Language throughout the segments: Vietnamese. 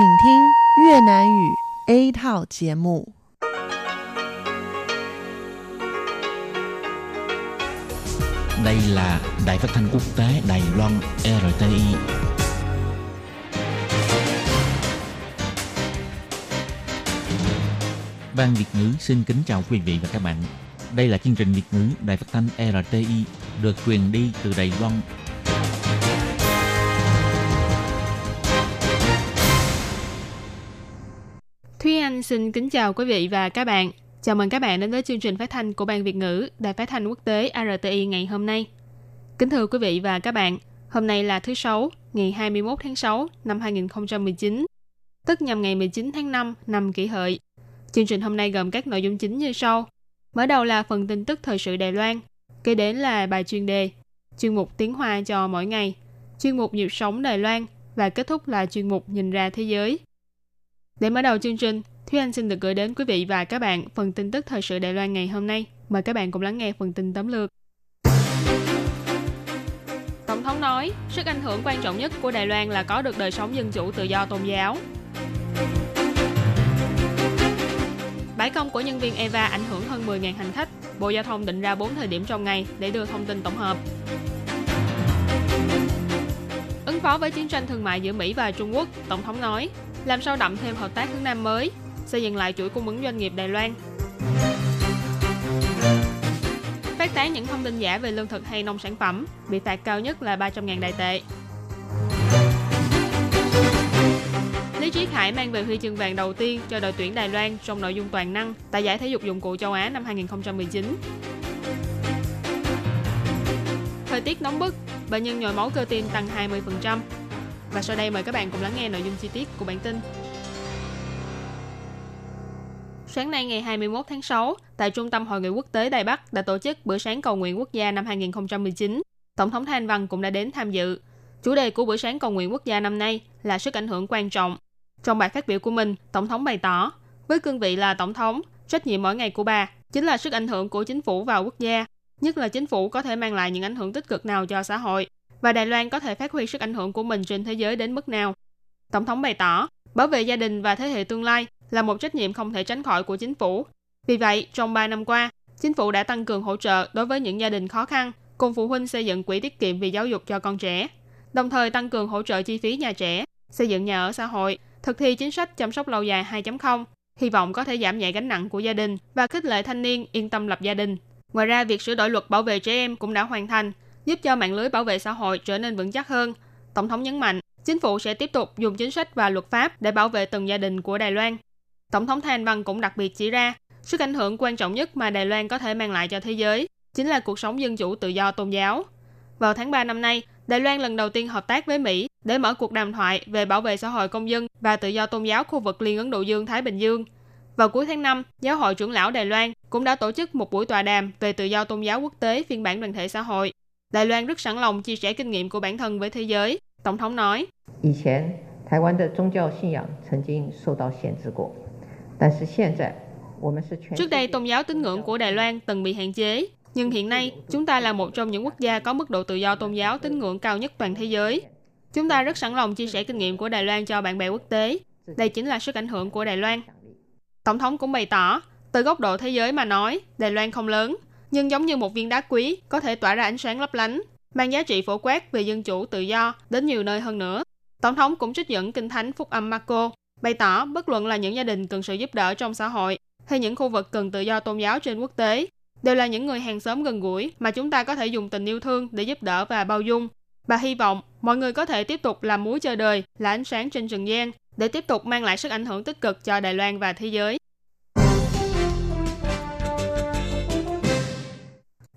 Thỉnh thính Yue Nan Yu A Tao Jie Mu. Đây là Đài Phát thanh Quốc tế Đài Loan RTI. Ban Việt ngữ xin kính chào quý vị và các bạn. Đây là chương trình Việt ngữ Đài Phát thanh RTI được truyền đi từ Đài Loan. Thúy Anh xin kính chào quý vị và các bạn. Chào mừng các bạn đến với chương trình phát thanh của Ban Việt ngữ, Đài Phát thanh Quốc tế RTI ngày hôm nay. Kính thưa quý vị và các bạn, hôm nay là thứ Sáu, ngày 21 tháng 6 năm 2019, tức nhằm ngày 19 tháng 5 năm Kỷ Hợi. Chương trình hôm nay gồm các nội dung chính như sau. Mở đầu là phần tin tức thời sự Đài Loan, kế đến là bài chuyên đề, chuyên mục tiếng Hoa cho mỗi ngày, chuyên mục nhịp sống Đài Loan và kết thúc là chuyên mục nhìn ra thế giới. Để mở đầu chương trình, Thúy Anh xin được gửi đến quý vị và các bạn phần tin tức thời sự Đài Loan ngày hôm nay. Mời các bạn cùng lắng nghe phần tin tóm lược. Tổng thống nói, sức ảnh hưởng quan trọng nhất của Đài Loan là có được đời sống dân chủ tự do tôn giáo. Bãi công của nhân viên Eva ảnh hưởng hơn 10.000 hành khách. Bộ Giao thông định ra 4 thời điểm trong ngày để đưa thông tin tổng hợp. Ứng phó với chiến tranh thương mại giữa Mỹ và Trung Quốc, Tổng thống nói, làm sâu đậm thêm hợp tác hướng Nam mới, xây dựng lại chuỗi cung ứng doanh nghiệp Đài Loan. Phát tán những thông tin giả về lương thực hay nông sản phẩm, bị phạt cao nhất là 300.000 Đài tệ. Lý Chí Khải mang về huy chương vàng đầu tiên cho đội tuyển Đài Loan trong nội dung toàn năng tại giải thể dục dụng cụ châu Á năm 2019. Thời tiết nóng bức, bệnh nhân nhồi máu cơ tim tăng 20%. Và sau đây mời các bạn cùng lắng nghe nội dung chi tiết của bản tin. Sáng nay ngày 21 tháng 6, tại Trung tâm Hội nghị Quốc tế Đài Bắc đã tổ chức bữa sáng cầu nguyện quốc gia năm 2019. Tổng thống Thái Anh Văn cũng đã đến tham dự. Chủ đề của bữa sáng cầu nguyện quốc gia năm nay là sức ảnh hưởng quan trọng. Trong bài phát biểu của mình, Tổng thống bày tỏ, với cương vị là Tổng thống, trách nhiệm mỗi ngày của bà chính là sức ảnh hưởng của chính phủ vào quốc gia, nhất là chính phủ có thể mang lại những ảnh hưởng tích cực nào cho xã hội, và Đài Loan có thể phát huy sức ảnh hưởng của mình trên thế giới đến mức nào. Tổng thống bày tỏ, bảo vệ gia đình và thế hệ tương lai là một trách nhiệm không thể tránh khỏi của chính phủ. Vì vậy, trong 3 năm qua, chính phủ đã tăng cường hỗ trợ đối với những gia đình khó khăn, cùng phụ huynh xây dựng quỹ tiết kiệm vì giáo dục cho con trẻ, đồng thời tăng cường hỗ trợ chi phí nhà trẻ, xây dựng nhà ở xã hội, thực thi chính sách chăm sóc lâu dài 2.0, hy vọng có thể giảm nhẹ gánh nặng của gia đình và khích lệ thanh niên yên tâm lập gia đình. Ngoài ra, việc sửa đổi luật bảo vệ trẻ em cũng đã hoàn thành, giúp cho mạng lưới bảo vệ xã hội trở nên vững chắc hơn. Tổng thống nhấn mạnh, chính phủ sẽ tiếp tục dùng chính sách và luật pháp để bảo vệ từng gia đình của Đài Loan. Tổng thống Thái Anh Văn cũng đặc biệt chỉ ra, sức ảnh hưởng quan trọng nhất mà Đài Loan có thể mang lại cho thế giới chính là cuộc sống dân chủ tự do tôn giáo. Vào tháng 3 năm nay, Đài Loan lần đầu tiên hợp tác với Mỹ để mở cuộc đàm thoại về bảo vệ xã hội công dân và tự do tôn giáo khu vực Liên Ấn Độ Dương-Thái Bình Dương. Vào cuối tháng 5, Giáo hội trưởng lão Đài Loan cũng đã tổ chức một buổi tọa đàm về tự do tôn giáo quốc tế phiên bản đoàn thể xã hội. Đài Loan rất sẵn lòng chia sẻ kinh nghiệm của bản thân với thế giới. Tổng thống nói, trước đây tôn giáo tín ngưỡng của Đài Loan từng bị hạn chế, nhưng hiện nay chúng ta là một trong những quốc gia có mức độ tự do tôn giáo tín ngưỡng cao nhất toàn thế giới. Chúng ta rất sẵn lòng chia sẻ kinh nghiệm của Đài Loan cho bạn bè quốc tế. Đây chính là sức ảnh hưởng của Đài Loan. Tổng thống cũng bày tỏ, từ góc độ thế giới mà nói, Đài Loan không lớn, nhưng giống như một viên đá quý có thể tỏa ra ánh sáng lấp lánh, mang giá trị phổ quát về dân chủ tự do đến nhiều nơi hơn nữa. Tổng thống cũng trích dẫn Kinh Thánh Phúc Âm Marco, bày tỏ bất luận là những gia đình cần sự giúp đỡ trong xã hội hay những khu vực cần tự do tôn giáo trên quốc tế, đều là những người hàng xóm gần gũi mà chúng ta có thể dùng tình yêu thương để giúp đỡ và bao dung. Bà hy vọng mọi người có thể tiếp tục làm muối chờ đời, là ánh sáng trên trần gian để tiếp tục mang lại sức ảnh hưởng tích cực cho Đài Loan và thế giới.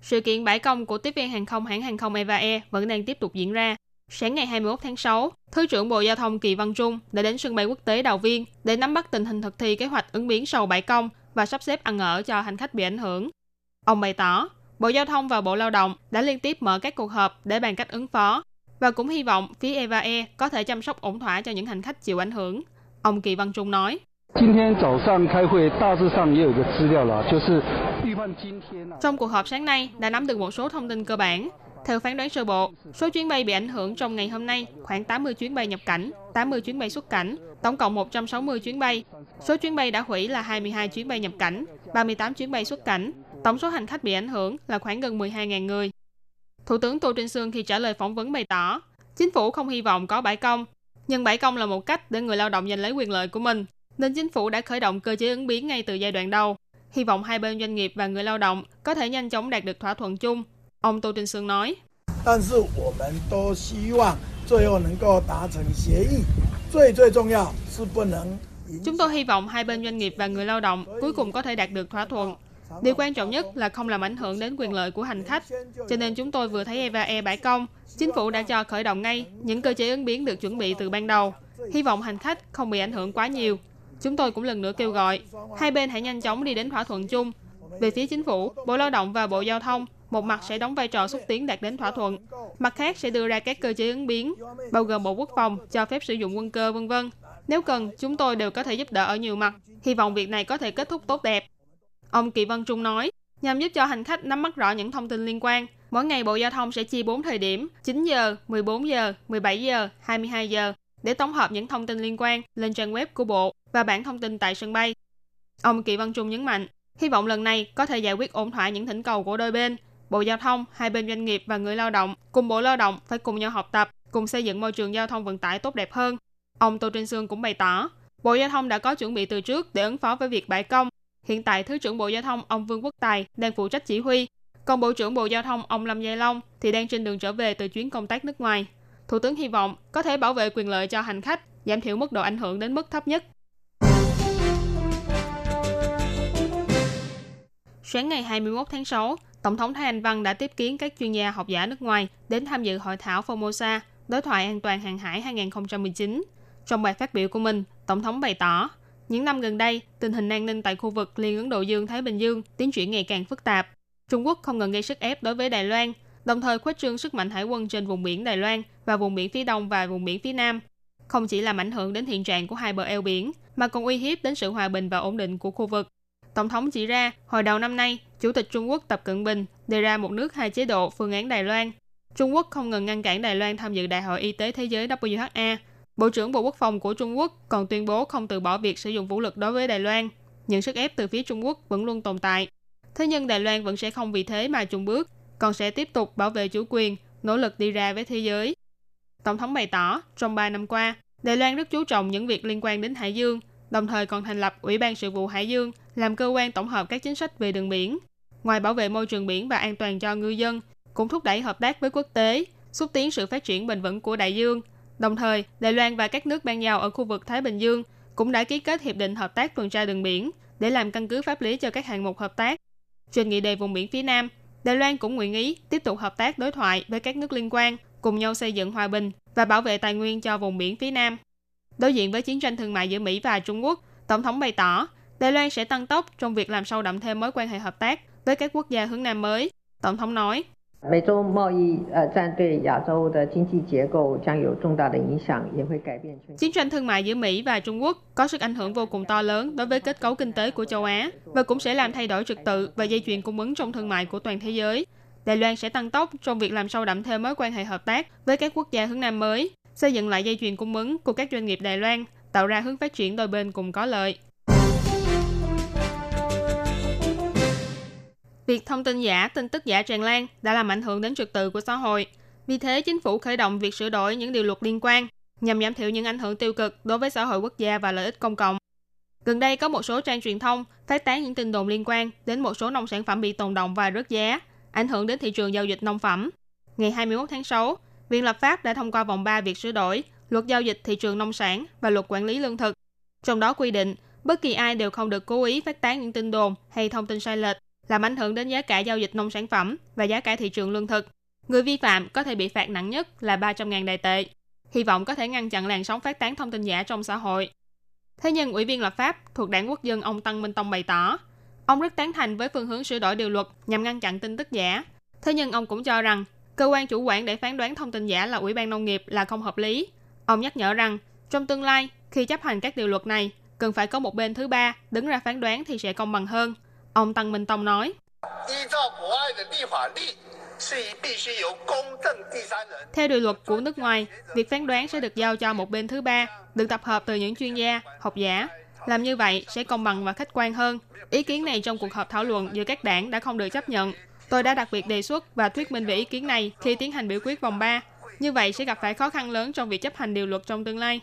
Sự kiện bãi công của tiếp viên hàng không hãng hàng không Eva Air vẫn đang tiếp tục diễn ra. Sáng ngày 21 tháng 6, Thứ trưởng Bộ Giao thông Kỳ Văn Trung đã đến sân bay quốc tế Đào Viên để nắm bắt tình hình thực thi kế hoạch ứng biến sau bãi công và sắp xếp ăn ở cho hành khách bị ảnh hưởng. Ông bày tỏ, Bộ Giao thông và Bộ Lao động đã liên tiếp mở các cuộc họp để bàn cách ứng phó và cũng hy vọng phía Eva Air có thể chăm sóc ổn thỏa cho những hành khách chịu ảnh hưởng. Ông Kỳ Văn Trung nói, trong cuộc họp sáng nay đã nắm được một số thông tin cơ bản. Theo phán đoán sơ bộ, số chuyến bay bị ảnh hưởng trong ngày hôm nay khoảng 80 chuyến bay nhập cảnh, 80 chuyến bay xuất cảnh, tổng cộng 160 chuyến bay. Số chuyến bay đã hủy là 22 chuyến bay nhập cảnh, 38 chuyến bay xuất cảnh. Tổng số hành khách bị ảnh hưởng là khoảng gần 12.000 người. Thủ tướng Tô Trinh Sương khi trả lời phỏng vấn bày tỏ, chính phủ không hy vọng có bãi công, nhưng bãi công là một cách để người lao động giành lấy quyền lợi của mình, nên chính phủ đã khởi động cơ chế ứng biến ngay từ giai đoạn đầu. Hy vọng hai bên doanh nghiệp và người lao động có thể nhanh chóng đạt được thỏa thuận chung. Ông Tô Trinh Sương nói. Chúng tôi hy vọng hai bên doanh nghiệp và người lao động cuối cùng có thể đạt được thỏa thuận. Điều quan trọng nhất là không làm ảnh hưởng đến quyền lợi của hành khách. Cho nên chúng tôi vừa thấy Eva Air bãi công, chính phủ đã cho khởi động ngay những cơ chế ứng biến được chuẩn bị từ ban đầu. Hy vọng hành khách không bị ảnh hưởng quá nhiều. Chúng tôi cũng lần nữa kêu gọi, hai bên hãy nhanh chóng đi đến thỏa thuận chung. Về phía chính phủ, Bộ Lao động và Bộ Giao thông, một mặt sẽ đóng vai trò xúc tiến đạt đến thỏa thuận, mặt khác sẽ đưa ra các cơ chế ứng biến, bao gồm Bộ Quốc phòng, cho phép sử dụng quân cơ, v.v. Nếu cần, chúng tôi đều có thể giúp đỡ ở nhiều mặt. Hy vọng việc này có thể kết thúc tốt đẹp. Ông Kỳ Văn Trung nói, nhằm giúp cho hành khách nắm bắt rõ những thông tin liên quan, mỗi ngày Bộ Giao thông sẽ chia 4 thời điểm, 9 giờ, 14 giờ, 17 giờ, 22 giờ, để tổng hợp những thông tin liên quan lên trang web của Bộ và bản thông tin tại sân bay. Ông Kỳ Văn Trung nhấn mạnh, hy vọng lần này có thể giải quyết ổn thỏa những thỉnh cầu của đôi bên. Bộ Giao thông, hai bên doanh nghiệp và người lao động cùng Bộ Lao động phải cùng nhau học tập, cùng xây dựng môi trường giao thông vận tải tốt đẹp hơn. Ông Tô Trinh Sương cũng bày tỏ, Bộ Giao thông đã có chuẩn bị từ trước để ứng phó với việc bãi công. Hiện tại, Thứ trưởng Bộ Giao thông ông Vương Quốc Tài đang phụ trách chỉ huy, còn Bộ trưởng Bộ Giao thông ông Lâm Dài Long thì đang trên đường trở về từ chuyến công tác nước ngoài. Thủ tướng hy vọng có thể bảo vệ quyền lợi cho hành khách, giảm thiểu mức độ ảnh hưởng đến mức thấp nhất. Sáng ngày 21 tháng 6, Tổng thống Thái Anh Văn đã tiếp kiến các chuyên gia học giả nước ngoài đến tham dự hội thảo FORMOSA, đối thoại an toàn hàng hải 2019. Trong bài phát biểu của mình, Tổng thống bày tỏ, những năm gần đây, tình hình an ninh tại khu vực Liên Ấn Độ Dương-Thái Bình Dương tiến triển ngày càng phức tạp. Trung Quốc không ngừng gây sức ép đối với Đài Loan, đồng thời khuếch trương sức mạnh hải quân trên vùng biển Đài Loan và vùng biển phía Đông và vùng biển phía Nam. Không chỉ làm ảnh hưởng đến hiện trạng của hai bờ eo biển, mà còn uy hiếp đến sự hòa bình và ổn định của khu vực. Tổng thống chỉ ra, hồi đầu năm nay, Chủ tịch Trung Quốc Tập Cận Bình đề ra một nước hai chế độ phương án Đài Loan. Trung Quốc không ngừng ngăn cản Đài Loan tham dự Đại hội Y tế Thế giới WHA. Bộ trưởng Bộ Quốc phòng của Trung Quốc còn tuyên bố không từ bỏ việc sử dụng vũ lực đối với Đài Loan. Những sức ép từ phía Trung Quốc vẫn luôn tồn tại. Thế nhưng Đài Loan vẫn sẽ không vì thế mà chùn bước, còn sẽ tiếp tục bảo vệ chủ quyền, nỗ lực đi ra với thế giới. Tổng thống bày tỏ, trong 3 năm qua, Đài Loan rất chú trọng những việc liên quan đến Hải Dương, đồng thời còn thành lập Ủy ban Sự vụ Hải Dương làm cơ quan tổng hợp các chính sách về đường biển. Ngoài bảo vệ môi trường biển và an toàn cho ngư dân, cũng thúc đẩy hợp tác với quốc tế, xúc tiến sự phát triển bền vững của đại dương. Đồng thời, Đài Loan và các nước ban giao ở khu vực Thái Bình Dương cũng đã ký kết hiệp định hợp tác tuần tra đường biển để làm căn cứ pháp lý cho các hạng mục hợp tác. Trên nghị đề vùng biển phía Nam, Đài Loan cũng nguyện ý tiếp tục hợp tác đối thoại với các nước liên quan, cùng nhau xây dựng hòa bình và bảo vệ tài nguyên cho vùng biển phía Nam. Đối diện với chiến tranh thương mại giữa Mỹ và Trung Quốc, Tổng thống bày tỏ, Đài Loan sẽ tăng tốc trong việc làm sâu đậm thêm mối quan hệ hợp tác với các quốc gia hướng Nam mới. Tổng thống nói, chiến tranh thương mại giữa Mỹ và Trung Quốc có sức ảnh hưởng vô cùng to lớn đối với kết cấu kinh tế của châu Á và cũng sẽ làm thay đổi trật tự và dây chuyền cung ứng trong thương mại của toàn thế giới. Đài Loan sẽ tăng tốc trong việc làm sâu đậm thêm mối quan hệ hợp tác với các quốc gia hướng Nam mới, xây dựng lại dây chuyền cung ứng của các doanh nghiệp Đài Loan, tạo ra hướng phát triển đôi bên cùng có lợi. Việc thông tin giả, tin tức giả tràn lan đã làm ảnh hưởng đến trật tự của xã hội. Vì thế, chính phủ khởi động việc sửa đổi những điều luật liên quan nhằm giảm thiểu những ảnh hưởng tiêu cực đối với xã hội quốc gia và lợi ích công cộng. Gần đây, có một số trang truyền thông phát tán những tin đồn liên quan đến một số nông sản phẩm bị tồn đọng và rớt giá, ảnh hưởng đến thị trường giao dịch nông phẩm. Ngày 21 tháng 6, Viện Lập pháp đã thông qua vòng 3 việc sửa đổi Luật Giao dịch Thị trường Nông sản và Luật Quản lý Lương thực. Trong đó quy định, bất kỳ ai đều không được cố ý phát tán những tin đồn hay thông tin sai lệch, làm ảnh hưởng đến giá cả giao dịch nông sản phẩm và giá cả thị trường lương thực. Người vi phạm có thể bị phạt nặng nhất là 300.000 Đài tệ. Hy vọng có thể ngăn chặn làn sóng phát tán thông tin giả trong xã hội. Thế nhưng, Ủy viên Lập pháp thuộc Đảng Quốc dân ông Tăng Minh Tông bày tỏ, ông rất tán thành với phương hướng sửa đổi điều luật nhằm ngăn chặn tin tức giả. Thế nhưng ông cũng cho rằng, cơ quan chủ quản để phán đoán thông tin giả là Ủy ban Nông nghiệp là không hợp lý. Ông nhắc nhở rằng, trong tương lai, khi chấp hành các điều luật này, cần phải có một bên thứ ba đứng ra phán đoán thì sẽ công bằng hơn. Ông Tăng Minh Tông nói, Theo điều luật của nước ngoài, việc phán đoán sẽ được giao cho một bên thứ ba, được tập hợp từ những chuyên gia, học giả. Làm như vậy sẽ công bằng và khách quan hơn. Ý kiến này trong cuộc họp thảo luận giữa các đảng đã không được chấp nhận. Tôi đã đặc biệt đề xuất và thuyết minh về ý kiến này khi tiến hành biểu quyết vòng 3. Như vậy sẽ gặp phải khó khăn lớn trong việc chấp hành điều luật trong tương lai.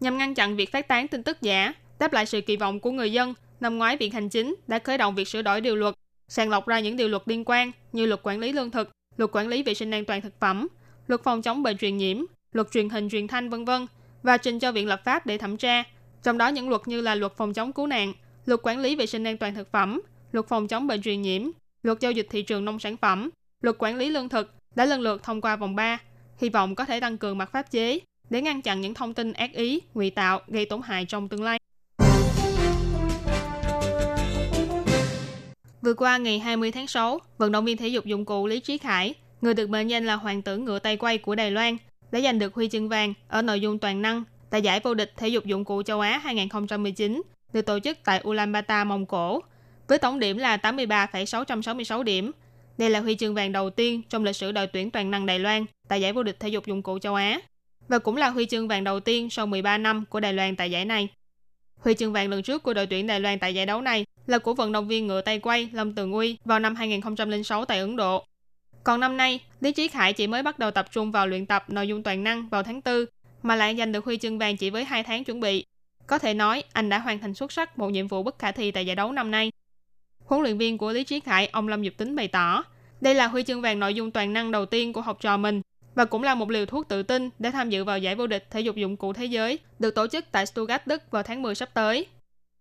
Nhằm ngăn chặn việc phát tán tin tức giả, đáp lại sự kỳ vọng của người dân, năm ngoái Viện Hành Chính đã khởi động việc sửa đổi điều luật, sàng lọc ra những điều luật liên quan như luật quản lý lương thực, luật quản lý vệ sinh an toàn thực phẩm, luật phòng chống bệnh truyền nhiễm, luật truyền hình truyền thanh v.v. và trình cho Viện Lập pháp để thẩm tra. Trong đó những luật như là luật phòng chống cứu nạn, luật quản lý vệ sinh an toàn thực phẩm, luật phòng chống bệnh truyền nhiễm, luật giao dịch thị trường nông sản phẩm, luật quản lý lương thực đã lần lượt thông qua vòng 3, hy vọng có thể tăng cường mặt pháp chế để ngăn chặn những thông tin ác ý, ngụy tạo gây tổn hại trong tương lai. Vừa qua ngày 20 tháng 6, vận động viên thể dục dụng cụ Lý Chí Khải, người được mệnh danh là hoàng tử ngựa tay quay của Đài Loan, đã giành được huy chương vàng ở nội dung toàn năng tại giải vô địch thể dục dụng cụ châu Á 2019 được tổ chức tại Ulaanbaatar, Mông Cổ, với tổng điểm là 83,666 điểm. Đây là huy chương vàng đầu tiên trong lịch sử đội tuyển toàn năng Đài Loan tại giải vô địch thể dục dụng cụ châu Á và cũng là huy chương vàng đầu tiên sau 13 năm của Đài Loan tại giải này. Huy chương vàng lần trước của đội tuyển Đài Loan tại giải đấu này là của vận động viên ngựa tay quay Lâm Từ Uy vào năm 2006 tại Ấn Độ. Còn năm nay, Lý Chí Khải chỉ mới bắt đầu tập trung vào luyện tập nội dung toàn năng vào tháng 4 mà lại giành được huy chương vàng chỉ với 2 tháng chuẩn bị. Có thể nói, anh đã hoàn thành xuất sắc một nhiệm vụ bất khả thi tại giải đấu năm nay. Huấn luyện viên của Lý Chí Khải, ông Lâm Dục Tính bày tỏ, đây là huy chương vàng nội dung toàn năng đầu tiên của học trò mình và cũng là một liều thuốc tự tin để tham dự vào giải vô địch thể dục dụng cụ thế giới được tổ chức tại Stuttgart, Đức vào tháng 10 sắp tới.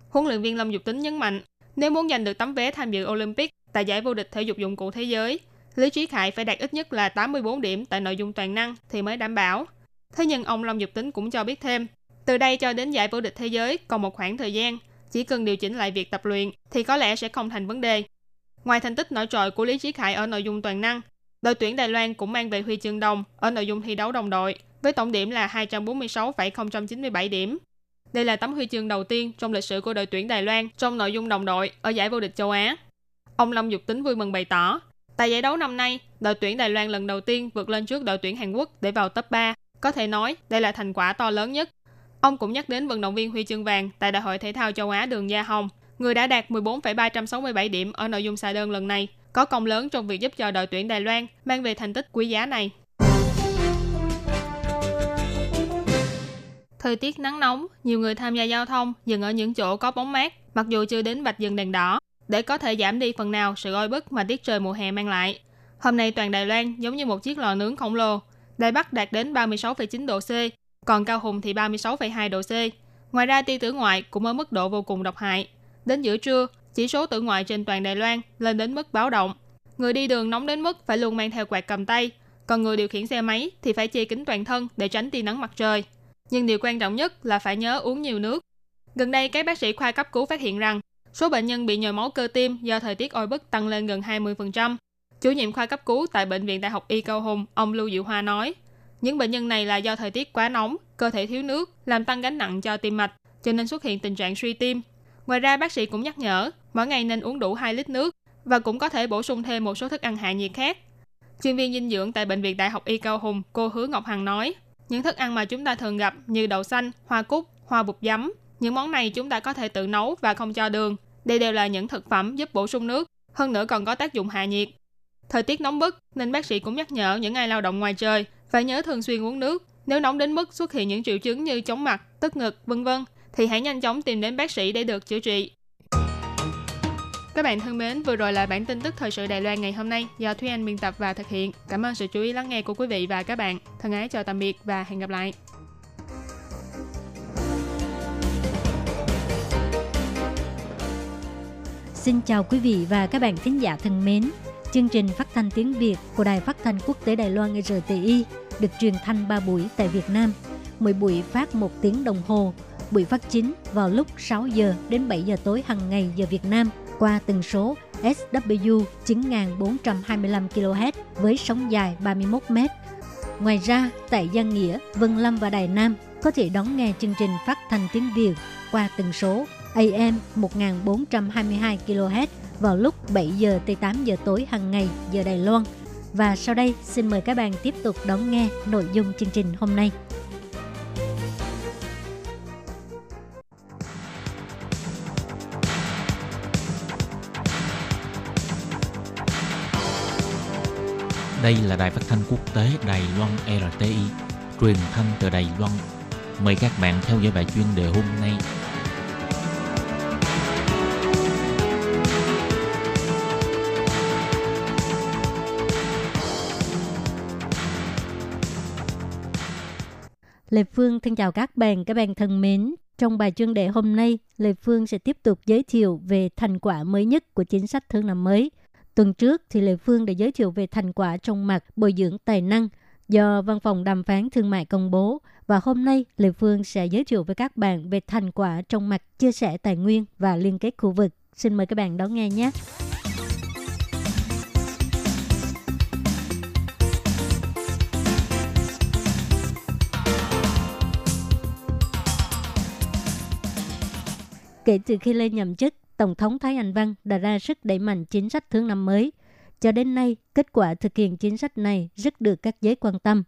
Huấn luyện viên Lâm Dục Tính nhấn mạnh, nếu muốn giành được tấm vé tham dự Olympic tại giải vô địch thể dục dụng cụ thế giới, Lý Chí Khải phải đạt ít nhất là 84 điểm tại nội dung toàn năng thì mới đảm bảo. Thế nhưng ông Lâm Dục Tính cũng cho biết thêm, từ đây cho đến giải vô địch thế giới còn một khoảng thời gian, chỉ cần điều chỉnh lại việc tập luyện thì có lẽ sẽ không thành vấn đề. Ngoài thành tích nổi trội của Lý Chí Khải ở nội dung toàn năng, đội tuyển Đài Loan cũng mang về huy chương đồng ở nội dung thi đấu đồng đội với tổng điểm là 246,097 điểm. Đây là tấm huy chương đầu tiên trong lịch sử của đội tuyển Đài Loan trong nội dung đồng đội ở giải vô địch châu Á. Ông Lâm Dục Tính vui mừng bày tỏ, tại giải đấu năm nay, đội tuyển Đài Loan lần đầu tiên vượt lên trước đội tuyển Hàn Quốc để vào top 3. Có thể nói, đây là thành quả to lớn nhất. Ông cũng nhắc đến vận động viên huy chương vàng tại Đại hội Thể thao Châu Á Đường Gia Hồng, người đã đạt 14,367 điểm ở nội dung xà đơn lần này, có công lớn trong việc giúp cho đội tuyển Đài Loan mang về thành tích quý giá này. Thời tiết nắng nóng, nhiều người tham gia giao thông dừng ở những chỗ có bóng mát, mặc dù chưa đến vạch dừng đèn đỏ, để có thể giảm đi phần nào sự oi bức mà tiết trời mùa hè mang lại. Hôm nay toàn Đài Loan giống như một chiếc lò nướng khổng lồ. Đài Bắc đạt đến 36,9 độ C, còn Cao Hùng thì 36,2 độ C. Ngoài ra tia tử ngoại cũng ở mức độ vô cùng độc hại. Đến giữa trưa, chỉ số tử ngoại trên toàn Đài Loan lên đến mức báo động. Người đi đường nóng đến mức phải luôn mang theo quạt cầm tay, còn người điều khiển xe máy thì phải che kín toàn thân để tránh tia nắng mặt trời. Nhưng điều quan trọng nhất là phải nhớ uống nhiều nước. Gần đây, các bác sĩ khoa cấp cứu phát hiện rằng số bệnh nhân bị nhồi máu cơ tim do thời tiết oi bức tăng lên gần 20%. Chủ nhiệm khoa cấp cứu tại Bệnh viện Đại học Y Cao Hùng, ông Lưu Diệu Hoa nói, những bệnh nhân này là do thời tiết quá nóng, cơ thể thiếu nước, làm tăng gánh nặng cho tim mạch, cho nên xuất hiện tình trạng suy tim. Ngoài ra, bác sĩ cũng nhắc nhở, mỗi ngày nên uống đủ 2 lít nước và cũng có thể bổ sung thêm một số thức ăn hạ nhiệt khác. Chuyên viên dinh dưỡng tại Bệnh viện Đại học Y Cao Hùng, cô Hứa Ngọc Hằng nói, những thức ăn mà chúng ta thường gặp như đậu xanh, hoa cúc, hoa bụt giấm, những món này chúng ta có thể tự nấu và không cho đường. Đây đều là những thực phẩm giúp bổ sung nước, hơn nữa còn có tác dụng hạ nhiệt. Thời tiết nóng bức nên bác sĩ cũng nhắc nhở những ai lao động ngoài trời phải nhớ thường xuyên uống nước. Nếu nóng đến mức xuất hiện những triệu chứng như chóng mặt, tức ngực, v.v. thì hãy nhanh chóng tìm đến bác sĩ để được chữa trị. Các bạn thân mến, vừa rồi là bản tin tức thời sự Đài Loan ngày hôm nay do Thúy Anh biên tập và thực hiện. Cảm ơn sự chú ý lắng nghe của quý vị và các bạn. Thân ái chào tạm biệt và hẹn gặp lại. Xin chào quý vị và các bạn thính giả thân mến. Chương trình phát thanh tiếng Việt của Đài Phát thanh Quốc tế Đài Loan RTI được truyền thanh 3 buổi tại Việt Nam. Mỗi buổi phát 1 tiếng đồng hồ. Buổi phát chính vào lúc 6 giờ đến 7 giờ tối hàng ngày giờ Việt Nam qua tần số SW 9425 kHz với sóng dài 31 m. Ngoài ra, tại Giang Nghĩa, Vân Lâm và Đài Nam có thể đón nghe chương trình phát thanh tiếng Việt qua tần số AM 1422 kHz vào lúc 7 giờ tới 8 giờ tối hàng ngày giờ Đài Loan Và sau đây xin mời các bạn tiếp tục đón nghe nội dung chương trình hôm nay. Đây là Đài Phát thanh Quốc tế Đài Loan RTI, truyền thanh từ Đài Loan. Mời các bạn theo dõi bài chuyên đề hôm nay. Lệ Phương thân chào các bạn thân mến. Trong bài chuyên đề hôm nay, Lệ Phương sẽ tiếp tục giới thiệu về thành quả mới nhất của chính sách thương năm mới. Tuần trước thì Lệ Phương đã giới thiệu về thành quả trong mặt bồi dưỡng tài năng do Văn phòng Đàm phán Thương mại công bố. Và hôm nay, Lệ Phương sẽ giới thiệu với các bạn về thành quả trong mặt chia sẻ tài nguyên và liên kết khu vực. Xin mời các bạn đón nghe nhé! Kể từ khi lên nhậm chức, Tổng thống Thái Anh Văn đã ra sức đẩy mạnh chính sách thương năm mới. Cho đến nay, kết quả thực hiện chính sách này rất được các giới quan tâm.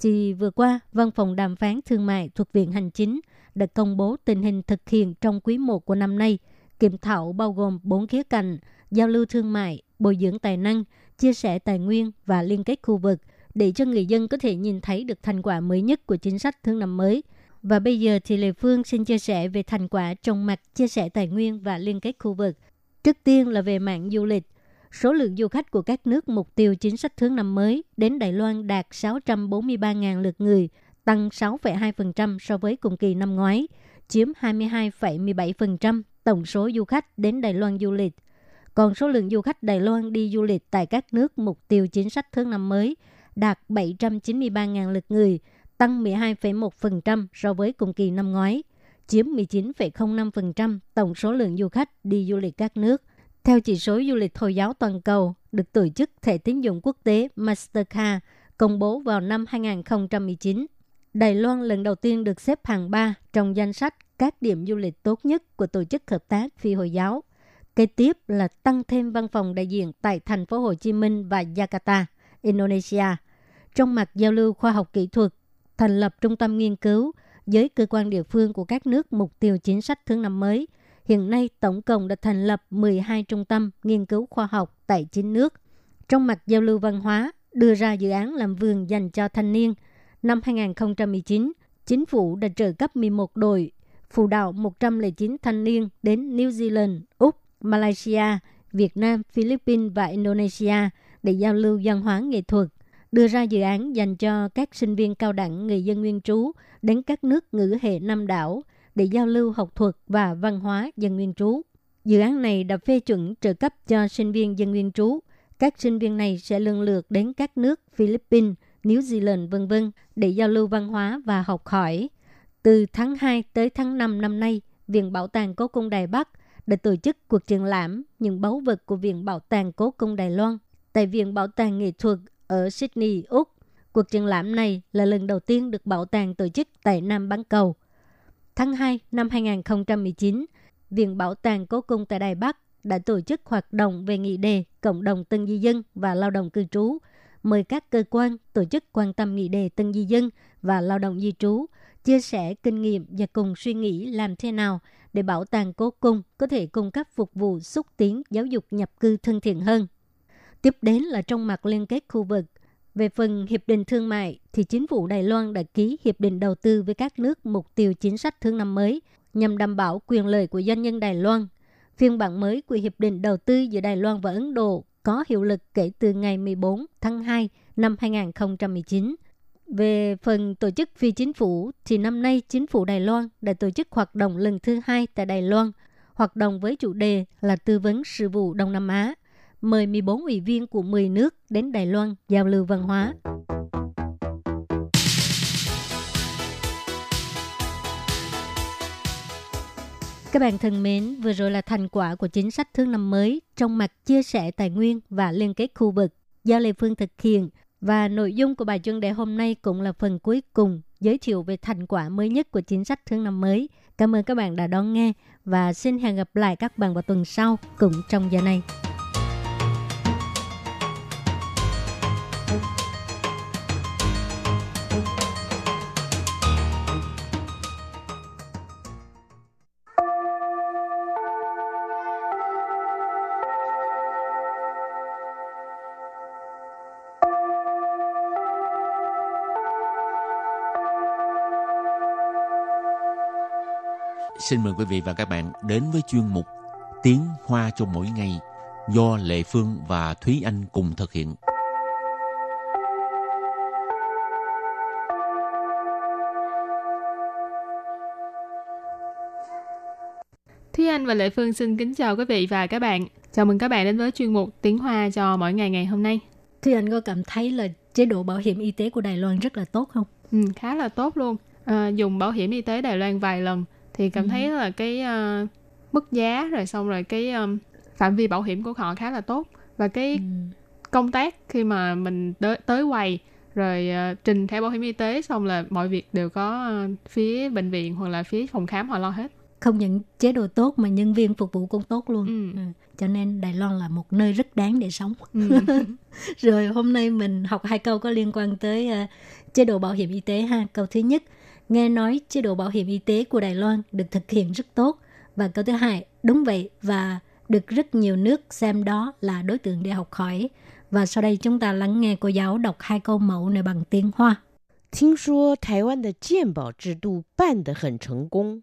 Thì vừa qua, Văn phòng Đàm phán Thương mại thuộc Viện Hành chính đã công bố tình hình thực hiện trong quý 1 của năm nay. Kiểm thảo bao gồm 4 khía cạnh, giao lưu thương mại, bồi dưỡng tài năng, chia sẻ tài nguyên và liên kết khu vực để cho người dân có thể nhìn thấy được thành quả mới nhất của chính sách thương năm mới. Và bây giờ thì Lê Phương xin chia sẻ về thành quả trong mặt chia sẻ tài nguyên và liên kết khu vực. Trước tiên là về mảng du lịch. Số lượng du khách của các nước mục tiêu chính sách thương năm mới đến Đài Loan đạt 643.000 lượt người, tăng 6,2% so với cùng kỳ năm ngoái, chiếm 22,17% tổng số du khách đến Đài Loan du lịch. Còn số lượng du khách Đài Loan đi du lịch tại các nước mục tiêu chính sách thương năm mới đạt 793.000 lượt người, tăng 12,1% so với cùng kỳ năm ngoái, chiếm 19,05% tổng số lượng du khách đi du lịch các nước. Theo chỉ số du lịch Hồi giáo toàn cầu được tổ chức Thẻ tín dụng quốc tế MasterCard công bố vào năm 2019, Đài Loan lần đầu tiên được xếp hạng 3 trong danh sách các điểm du lịch tốt nhất của Tổ chức Hợp tác Phi Hồi giáo. Kế tiếp là tăng thêm văn phòng đại diện tại thành phố Hồ Chí Minh và Jakarta, Indonesia. Trong mặt giao lưu khoa học kỹ thuật, thành lập trung tâm nghiên cứu với cơ quan địa phương của các nước mục tiêu chính sách thương năm mới. Hiện nay, tổng cộng đã thành lập 12 trung tâm nghiên cứu khoa học tại 9 nước. Trong mặt giao lưu văn hóa, đưa ra dự án làm vườn dành cho thanh niên. Năm 2019, chính phủ đã trợ cấp 11 đội, phụ đạo 109 thanh niên đến New Zealand, Úc, Malaysia, Việt Nam, Philippines và Indonesia để giao lưu văn hóa nghệ thuật. Đưa ra dự án dành cho các sinh viên cao đẳng người dân nguyên trú đến các nước ngữ hệ Nam đảo để giao lưu học thuật và văn hóa dân nguyên trú. Dự án này đã phê chuẩn trợ cấp cho sinh viên dân nguyên trú. Các sinh viên này sẽ lần lượt đến các nước Philippines, New Zealand, v.v. để giao lưu văn hóa và học hỏi. Từ tháng 2 tới tháng 5 năm nay, Viện Bảo tàng Cố Cung Đài Bắc đã tổ chức cuộc triển lãm những báu vật của Viện Bảo tàng Cố Cung Đài Loan tại Viện Bảo tàng Nghệ thuật ở Sydney, Úc. Cuộc triển lãm này là lần đầu tiên được bảo tàng tổ chức tại Nam Bán Cầu. Tháng 2 năm 2019, Viện Bảo tàng Cố Cung tại Đài Bắc đã tổ chức hoạt động về nghị đề cộng đồng tân di dân và lao động cư trú, mời các cơ quan, tổ chức quan tâm nghị đề tân di dân và lao động di trú, chia sẻ kinh nghiệm và cùng suy nghĩ làm thế nào để Bảo tàng Cố Cung có thể cung cấp phục vụ xúc tiến giáo dục nhập cư thân thiện hơn. Tiếp đến là trong mặt liên kết khu vực. Về phần Hiệp định Thương mại, thì chính phủ Đài Loan đã ký Hiệp định đầu tư với các nước mục tiêu chính sách thương năm mới nhằm đảm bảo quyền lợi của doanh nhân Đài Loan. Phiên bản mới của Hiệp định đầu tư giữa Đài Loan và Ấn Độ có hiệu lực kể từ ngày 14 tháng 2 năm 2019. Về phần tổ chức phi chính phủ, thì năm nay chính phủ Đài Loan đã tổ chức hoạt động lần thứ 2 tại Đài Loan. Hoạt động với chủ đề là tư vấn sự vụ Đông Nam Á, mời 14 ủy viên của 10 nước đến Đài Loan giao lưu văn hóa. Các bạn thân mến, vừa rồi là thành quả của chính sách thương năm mới trong mặt chia sẻ tài nguyên và liên kết khu vực do Lê Phương thực hiện. Và nội dung của bài chuyên đề hôm nay cũng là phần cuối cùng giới thiệu về thành quả mới nhất của chính sách thương năm mới. Cảm ơn các bạn đã đón nghe và xin hẹn gặp lại các bạn vào tuần sau cũng trong giờ này. xin mời quý vị và các bạn đến với chuyên mục Tiếng Hoa cho mỗi ngày do Lệ Phương và Thúy Anh cùng thực hiện. Thúy Anh và Lệ Phương xin kính chào quý vị và các bạn. Chào mừng các bạn đến với chuyên mục Tiếng Hoa cho mỗi ngày ngày hôm nay. Thúy Anh có cảm thấy là chế độ bảo hiểm y tế của Đài Loan rất là tốt không? Ừ, khá là tốt luôn. Dùng bảo hiểm y tế Đài Loan vài lần thì cảm thấy là cái mức giá rồi xong rồi cái phạm vi bảo hiểm của họ khá là tốt. Và cái công tác khi mà mình tới quầy rồi trình thẻ bảo hiểm y tế xong là mọi việc đều có phía bệnh viện hoặc là phía phòng khám họ lo hết. Không những chế độ tốt mà nhân viên phục vụ cũng tốt luôn. Cho nên Đài Loan là một nơi rất đáng để sống. Rồi hôm nay mình học hai câu có liên quan tới chế độ bảo hiểm y tế ha. Câu thứ nhất, nghe nói chế độ bảo hiểm y tế của Đài Loan được thực hiện rất tốt. Và câu thứ hai, đúng vậy và được rất nhiều nước xem đó là đối tượng để học hỏi. Và sau đây chúng ta lắng nghe cô giáo đọc hai câu mẫu này bằng tiếng Hoa. 听说台湾的健保制度办得很成功。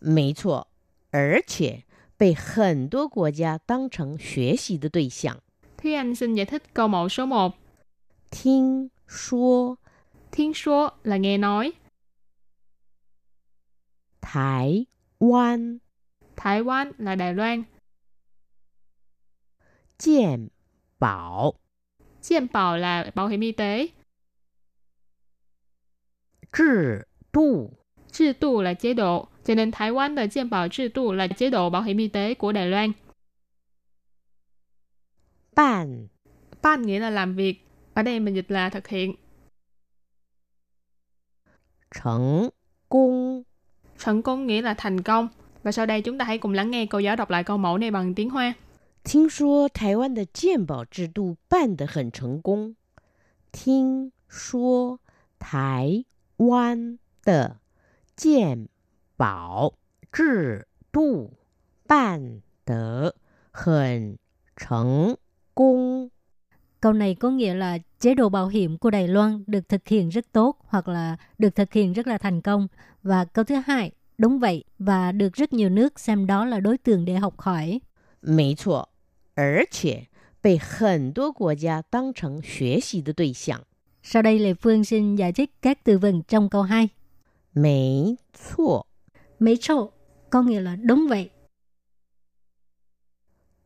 没错，而且被很多国家当成学习的对象。 Thúy Anh xin giải thích câu mẫu số 1. 听说 là nghe nói. Thái Văn là Đài Loan. 健保 là bảo hiểm y tế. 制度 là chế độ. Cho nên Thái Văn là Chiêm Bảo Trị Tụ là chế độ bảo hiểm y tế của Đài Loan. Ban nghĩa là làm việc. Ở đây mình dịch là thực hiện. Thành công nghĩa là thành công. Và sau đây chúng ta hãy cùng lắng nghe cô giáo đọc lại câu mẫu này bằng tiếng Hoa. 听说台湾的健保制度办得很成功. 听说台湾的健保制度办得很成功. 保制度办得很成功. Câu này có nghĩa là chế độ bảo hiểm của Đài Loan được thực hiện rất tốt hoặc là được thực hiện rất là thành công. Và câu thứ hai, đúng vậy và được rất nhiều nước xem đó là đối tượng để học hỏi. 没错，而且被很多国家当成学习的对象. Sau đây Lê Phương xin giải thích các từ vựng trong câu 2. 没错. Mấy chỗ, có nghĩa là đúng vậy.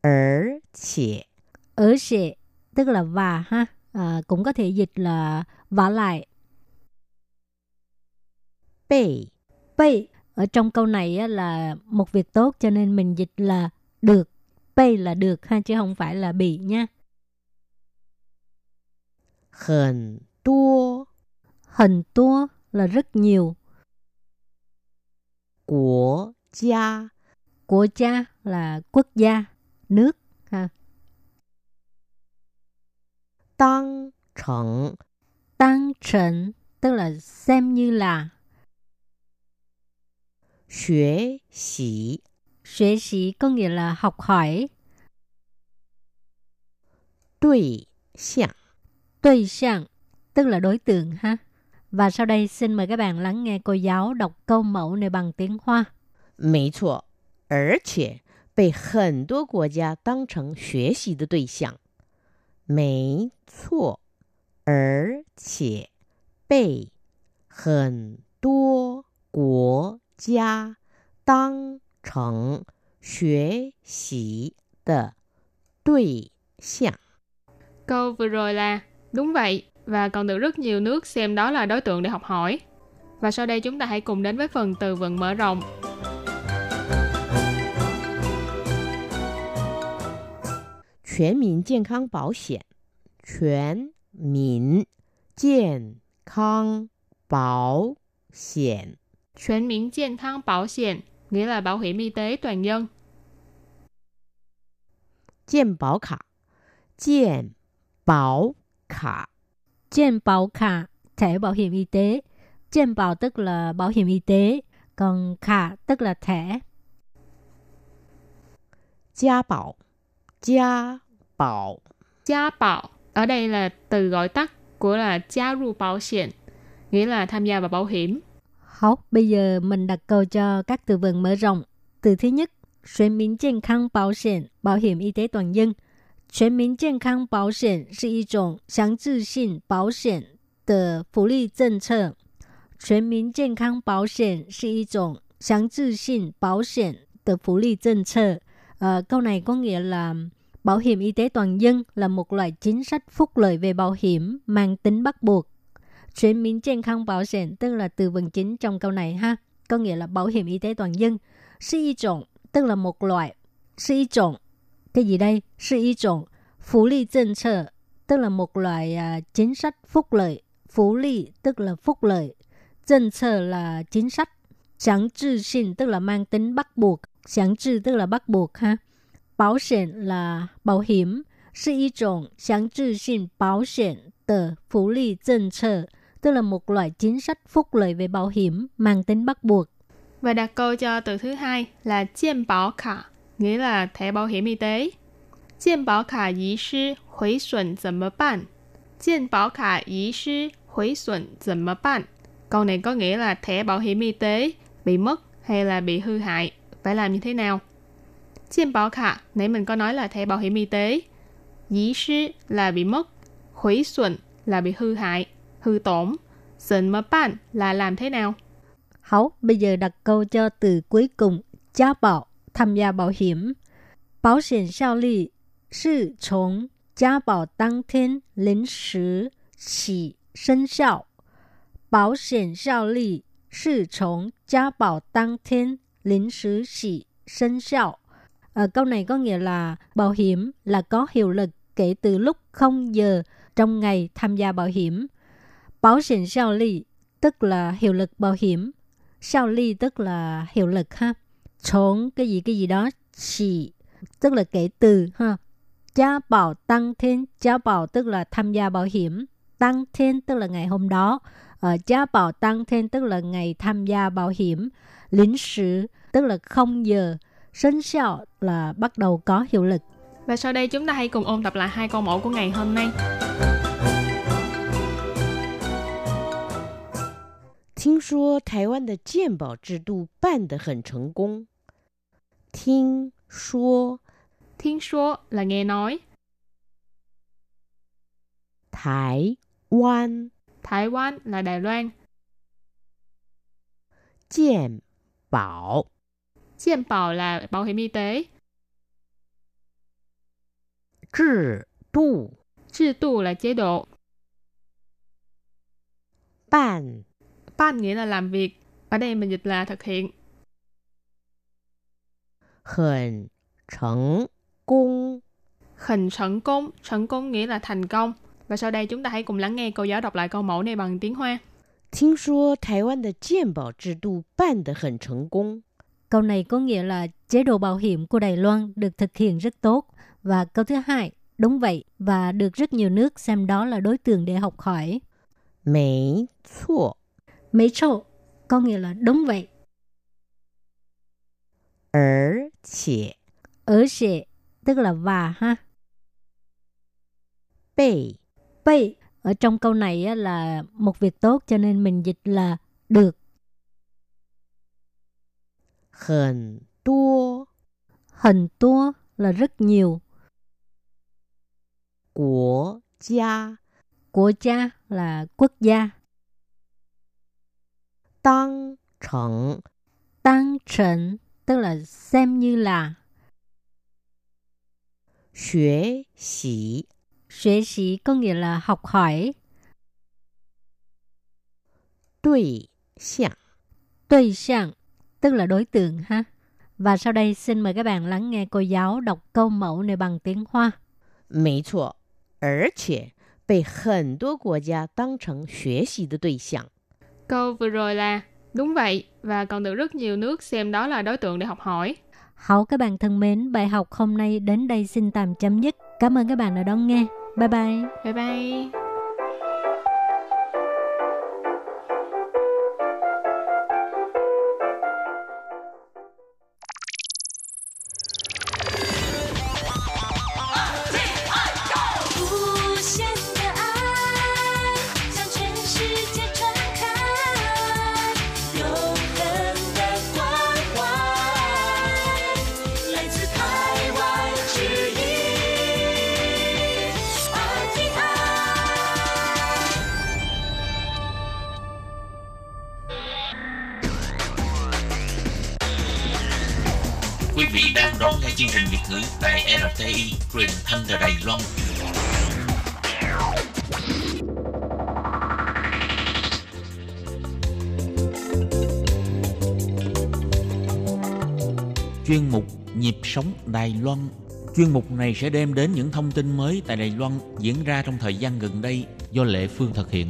Ở chệ, tức là và ha, cũng có thể dịch là vả lại. Bày, ở trong câu này á, là một việc tốt cho nên mình dịch là được. Bày là được ha, chứ không phải là bị nha. Hẳn tua là rất nhiều. Quốc gia là quốc gia, nước ha. Tăng trần tức là xem như là. Xuế xí có nghĩa là học hỏi. Đối象tức là đối tượng ha. Và sau đây xin mời các bạn lắng nghe cô giáo đọc câu mẫu này bằng tiếng Hoa. 没错，而且被很多国家当成学习的对象. 没错，而且被很多国家当成学习的对象. Câu vừa rồi là đúng vậy. Và còn được rất nhiều nước xem đó là đối tượng để học hỏi. Và sau đây chúng ta hãy cùng đến với phần từ vựng mở rộng.全民健康保险 nghĩa là bảo hiểm y tế toàn dân. 健保卡 健保卡 thẻ bảo hiểm y tế. 健保 tức là bảo hiểm y tế, còn khả tức là thẻ. 家保 ở đây là từ gọi tắt của là 加入保险, nghĩa là tham gia vào bảo hiểm. 好, bây giờ mình đặt câu cho các từ vựng mở rộng. Từ thứ nhất, Xuân Minh Chênh Khang Bảo Hiểm, Bảo hiểm y tế toàn dân. Xuân Minh Chênh Khang Bảo Hiểm là một trong sáng tự sinh bảo hiểm của phúc lý chính sách. Xuân Minh Chênh Khang Bảo Hiểm là một trong sáng tự sinh bảo hiểm của phúc lý chính sách. Câu này có nghĩa là bảo hiểm y tế toàn dân là một loại chính sách phúc lợi về bảo hiểm mang tính bắt buộc. Chuyển miễn trên khang bảo hiểm tức là từ vựng chính trong câu này ha, có nghĩa là bảo hiểm y tế toàn dân. Sĩ y trọng tức là một loại. Sĩ y trọng cái gì đây? Sĩ y trọng phú lý chính sách tức là một loại chính sách phúc lợi. Phú lý tức là phúc lợi, chính sách là chính sách, sáng trừ sinh tức là mang tính bắt buộc. Sáng trừ tức là bắt buộc ha. Bảo hiểm là bảo hiểm, là một trong sáng trừ sinh bảo hiểm của phúc lợi chính sách, tức là một loại chính sách phúc lợi về bảo hiểm mang tính bắt buộc. Và đặt câu cho từ thứ hai là Jian Bảo Card, nghĩa là thẻ bảo hiểm y tế. Jian Bảo Card Yí Shi Hủy Xuẩn Zǎm Mè Bǎn? Jian Bảo Card Yí Shi Hủy Xuẩn Zǎm Mè Bǎn? Câu này có nghĩa là thẻ bảo hiểm y tế bị mất hay là bị hư hại, phải làm như thế nào? Jian Bảo Card, nãy mình có nói là thẻ bảo hiểm y tế. Yí Shi là bị mất, hủy xuẩn là bị hư hại, hư tổn, xin mơ bạn là làm thế nào? Hảo, bây giờ đặt câu cho từ cuối cùng, gia bảo, tham gia bảo hiểm. Bảo hiểm hiệu lực từ từ gia bảo đăng thiên lĩnh sử chỉ sinh hiệu. Bảo hiểm hiệu lực từ từ gia bảo đăng thiên lĩnh sử chỉ sinh hiệu. Câu này có nghĩa là bảo hiểm là có hiệu lực kể từ lúc 0 giờ trong ngày tham gia bảo hiểm. Bảo hiểm hiệu lực tức là hiệu lực bảo hiểm. Hiệu lực tức là hiệu lực ha. Chống cái gì đó chỉ tức là kể từ ha. Gia bảo tăng thiên, gia bảo tức là tham gia bảo hiểm, tăng thiên tức là ngày hôm đó. Gia bảo tăng thiên tức là ngày tham gia bảo hiểm. Lĩnh sử tức là 0 giờ. Sinh hiệu là bắt đầu có hiệu lực. Và sau đây chúng ta hãy cùng ôn tập lại 2 câu mẫu của ngày hôm nay. Thính suốt Thái Văn de Jian Bao chế độ ban de hẳn thành công. Thính suốt là nghe nói. Thái Văn là Đài Loan. Jian Bao là bảo hiểm y tế. Chế độ là chế độ. Ban nghĩa là làm việc. Ở đây mình dịch là thực hiện. Hẳn thành công. Thành công nghĩa là thành công. Và sau đây chúng ta hãy cùng lắng nghe cô giáo đọc lại câu mẫu này bằng tiếng Hoa. Thính suốt Thái Văn de Jian Bao chế độ ban de hẳn thành công. Câu này có nghĩa là chế độ bảo hiểm của Đài Loan được thực hiện rất tốt. Và câu thứ hai, đúng vậy, và được rất nhiều nước xem đó là đối tượng để học hỏi. Mấy chỗ, có nghĩa là đúng vậy. Ở chệ, tức là và ha. Bày, ở trong câu này là một việc tốt cho nên mình dịch là được. Hẳn tố là rất nhiều. Quốc gia là quốc gia. Tăng trần tức là xem như là. Học习có nghĩa là học hỏi. Đối象tức là đối tượng ha. Và sau đây xin mời các bạn lắng nghe cô giáo đọc câu mẫu này bằng tiếng Hoa. Mấy chỗ, ở chệ, bị hẳn đô quốc gia tăng thành xuyên xí đối tượng. Câu vừa rồi là đúng vậy và còn được rất nhiều nước xem đó là đối tượng để học hỏi. Hảo các bạn thân mến, bài học hôm nay đến đây xin tạm chấm dứt. Cảm ơn các bạn đã đón nghe. Bye bye. Bye bye. Quý vị đang đón nghe chương trình Việt ngữ tại RTI, truyền thanh từ Đài Loan. Chuyên mục Nhịp sống Đài Loan. Chuyên mục này sẽ đem đến những thông tin mới tại Đài Loan diễn ra trong thời gian gần đây do Lệ Phương thực hiện.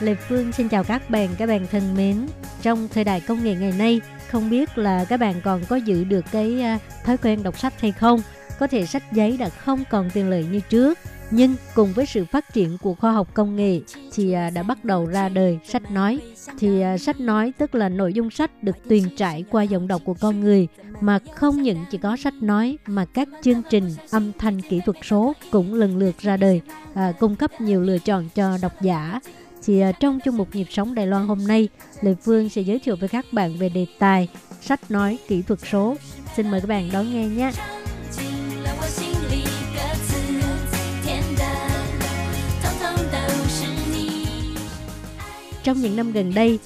Lê Phương xin chào các bạn thân mến. Trong thời đại công nghệ ngày nay, không biết là các bạn còn có giữ được cái thói quen đọc sách hay không? Có thể sách giấy đã không còn tiện lợi như trước, nhưng cùng với sự phát triển của khoa học công nghệ thì đã bắt đầu ra đời sách nói. Thì sách nói tức là nội dung sách được truyền trải qua giọng đọc của con người, mà không những chỉ có sách nói mà các chương trình âm thanh kỹ thuật số cũng lần lượt ra đời, cung cấp nhiều lựa chọn cho độc giả. Thì trong chương mục Nhịp sống Đài Loan hôm nay, Lê Phương sẽ giới thiệu với các bạn về đề tài sách nói kỹ thuật số. Xin mời các bạn đón nghe nhé. Trong những năm gần đây,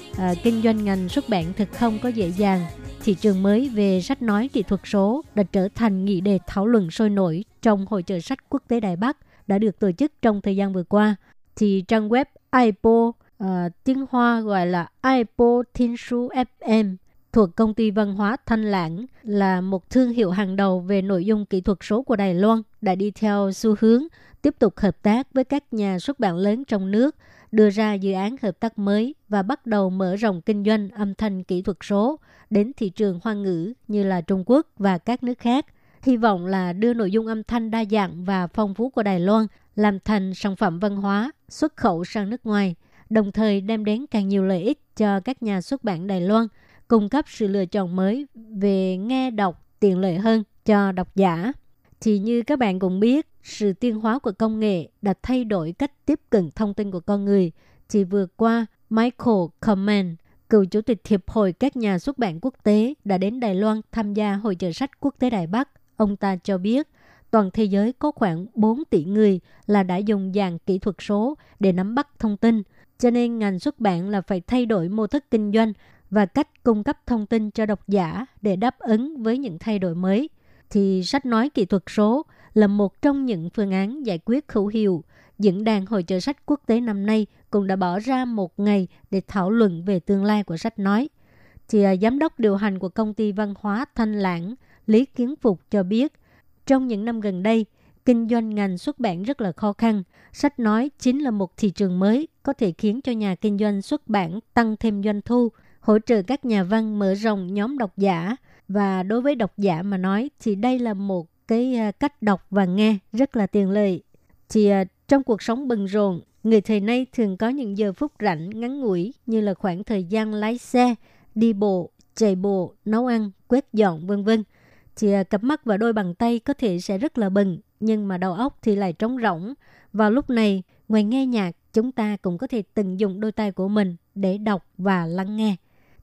kinh doanh ngành xuất bản thực không có dễ dàng. Thị trường mới về sách nói kỹ thuật số đã trở thành nghị đề thảo luận sôi nổi trong hội chợ sách quốc tế Đài Bắc đã được tổ chức trong thời gian vừa qua. Thì trang web iPo, tiếng Hoa gọi là iPo Tinsu FM, thuộc công ty văn hóa Thanh Lãng, là một thương hiệu hàng đầu về nội dung kỹ thuật số của Đài Loan, đã đi theo xu hướng tiếp tục hợp tác với các nhà xuất bản lớn trong nước, đưa ra dự án hợp tác mới và bắt đầu mở rộng kinh doanh âm thanh kỹ thuật số đến thị trường Hoa ngữ như là Trung Quốc và các nước khác. Hy vọng là đưa nội dung âm thanh đa dạng và phong phú của Đài Loan làm thành sản phẩm văn hóa, xuất khẩu sang nước ngoài, đồng thời đem đến càng nhiều lợi ích cho các nhà xuất bản Đài Loan, cung cấp sự lựa chọn mới về nghe đọc tiện lợi hơn cho độc giả. Thì như các bạn cũng biết, sự tiến hóa của công nghệ đã thay đổi cách tiếp cận thông tin của con người. Thì vừa qua, Michael Kerman, cựu chủ tịch Hiệp hội các nhà xuất bản quốc tế, đã đến Đài Loan tham gia hội chợ sách quốc tế Đài Bắc. Ông ta cho biết, toàn thế giới có khoảng 4 tỷ người là đã dùng dạng kỹ thuật số để nắm bắt thông tin. Cho nên ngành xuất bản là phải thay đổi mô thức kinh doanh và cách cung cấp thông tin cho độc giả để đáp ứng với những thay đổi mới. Thì sách nói kỹ thuật số là một trong những phương án giải quyết hữu hiệu. Diễn đàn hội chợ sách quốc tế năm nay cũng đã bỏ ra một ngày để thảo luận về tương lai của sách nói. Thì giám đốc điều hành của công ty văn hóa Thanh Lãng, Lý Kiến Phục cho biết, trong những năm gần đây, kinh doanh ngành xuất bản rất là khó khăn. Sách nói chính là một thị trường mới có thể khiến cho nhà kinh doanh xuất bản tăng thêm doanh thu, hỗ trợ các nhà văn mở rộng nhóm độc giả. Và đối với độc giả mà nói thì đây là một cái cách đọc và nghe rất là tiện lợi. Thì trong cuộc sống bận rộn, người thời nay thường có những giờ phút rảnh ngắn ngủi như là khoảng thời gian lái xe, đi bộ, chạy bộ, nấu ăn, quét dọn v.v. Thì cặp mắt và đôi bàn tay có thể sẽ rất là bận, nhưng mà đầu óc thì lại trống rỗng. Vào lúc này, ngoài nghe nhạc, chúng ta cũng có thể tận dụng đôi tay của mình để đọc và lắng nghe.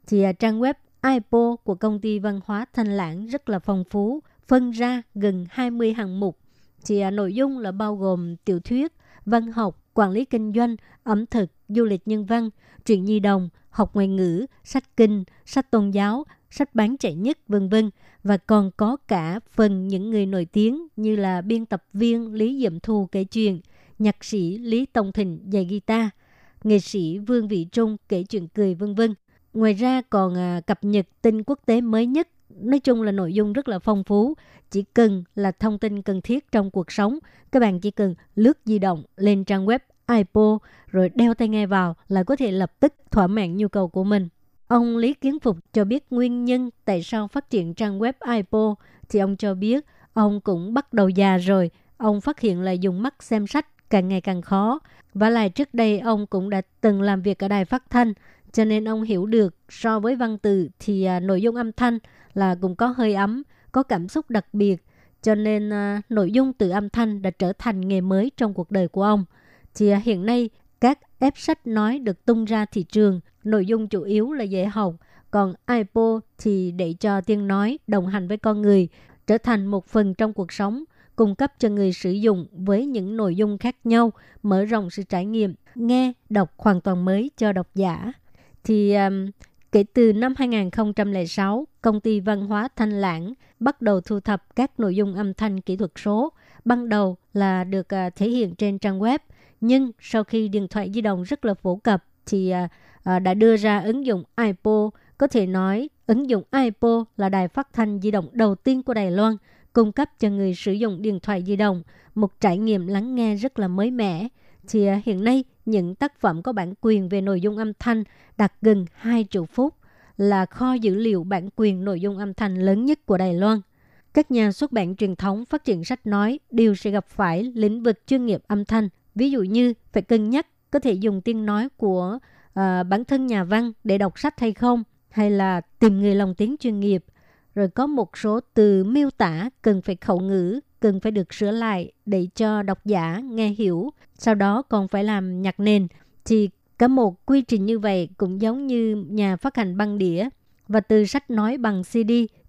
Thì trang web iPo của công ty văn hóa Thanh Lãng rất là phong phú, phân ra gần 20 hạng mục. Thì nội dung là bao gồm tiểu thuyết, văn học, quản lý kinh doanh, ẩm thực, du lịch nhân văn, truyện nhi đồng, học ngoại ngữ, sách kinh, sách tôn giáo, sách bán chạy nhất v.v. Và còn có cả phần những người nổi tiếng như là biên tập viên Lý Diệm Thu kể chuyện, nhạc sĩ Lý Tông Thịnh dạy guitar, nghệ sĩ Vương Vị Trung kể chuyện cười v.v. Ngoài ra còn cập nhật tin quốc tế mới nhất. Nói chung là nội dung rất là phong phú. Chỉ cần là thông tin cần thiết trong cuộc sống, các bạn chỉ cần lướt di động lên trang web iPo rồi đeo tai nghe vào là có thể lập tức thỏa mãn nhu cầu của mình. Ông Lý Kiến Phục cho biết nguyên nhân tại sao phát triển trang web iPo thì ông cho biết ông cũng bắt đầu già rồi. Ông phát hiện là dùng mắt xem sách càng ngày càng khó. Vả lại trước đây ông cũng đã từng làm việc ở đài phát thanh, cho nên ông hiểu được so với văn từ thì nội dung âm thanh là cũng có hơi ấm, có cảm xúc đặc biệt. Cho nên nội dung từ âm thanh đã trở thành nghề mới trong cuộc đời của ông. Thì hiện nay các app sách nói được tung ra thị trường, nội dung chủ yếu là dạy học, còn iPo thì để cho tiếng nói đồng hành với con người, trở thành một phần trong cuộc sống, cung cấp cho người sử dụng với những nội dung khác nhau, mở rộng sự trải nghiệm, nghe, đọc hoàn toàn mới cho độc giả. Thì kể từ năm 2006, công ty văn hóa Thanh Lãng bắt đầu thu thập các nội dung âm thanh kỹ thuật số. Ban đầu là được thể hiện trên trang web, nhưng sau khi điện thoại di động rất là phổ cập thì đã đưa ra ứng dụng iPo. Có thể nói, ứng dụng iPo là đài phát thanh di động đầu tiên của Đài Loan, cung cấp cho người sử dụng điện thoại di động một trải nghiệm lắng nghe rất là mới mẻ. Thì hiện nay, những tác phẩm có bản quyền về nội dung âm thanh đạt gần 2 triệu phút, là kho dữ liệu bản quyền nội dung âm thanh lớn nhất của Đài Loan. Các nhà xuất bản truyền thống phát triển sách nói đều sẽ gặp phải lĩnh vực chuyên nghiệp âm thanh. Ví dụ như phải cân nhắc có thể dùng tiếng nói của bản thân nhà văn để đọc sách hay không, hay là tìm người lồng tiếng chuyên nghiệp. Rồi có một số từ miêu tả cần phải khẩu ngữ, cần phải được sửa lại để cho độc giả nghe hiểu. Sau đó còn phải làm nhạc nền. Thì cả một quy trình như vậy cũng giống như nhà phát hành băng đĩa. Và từ sách nói bằng CD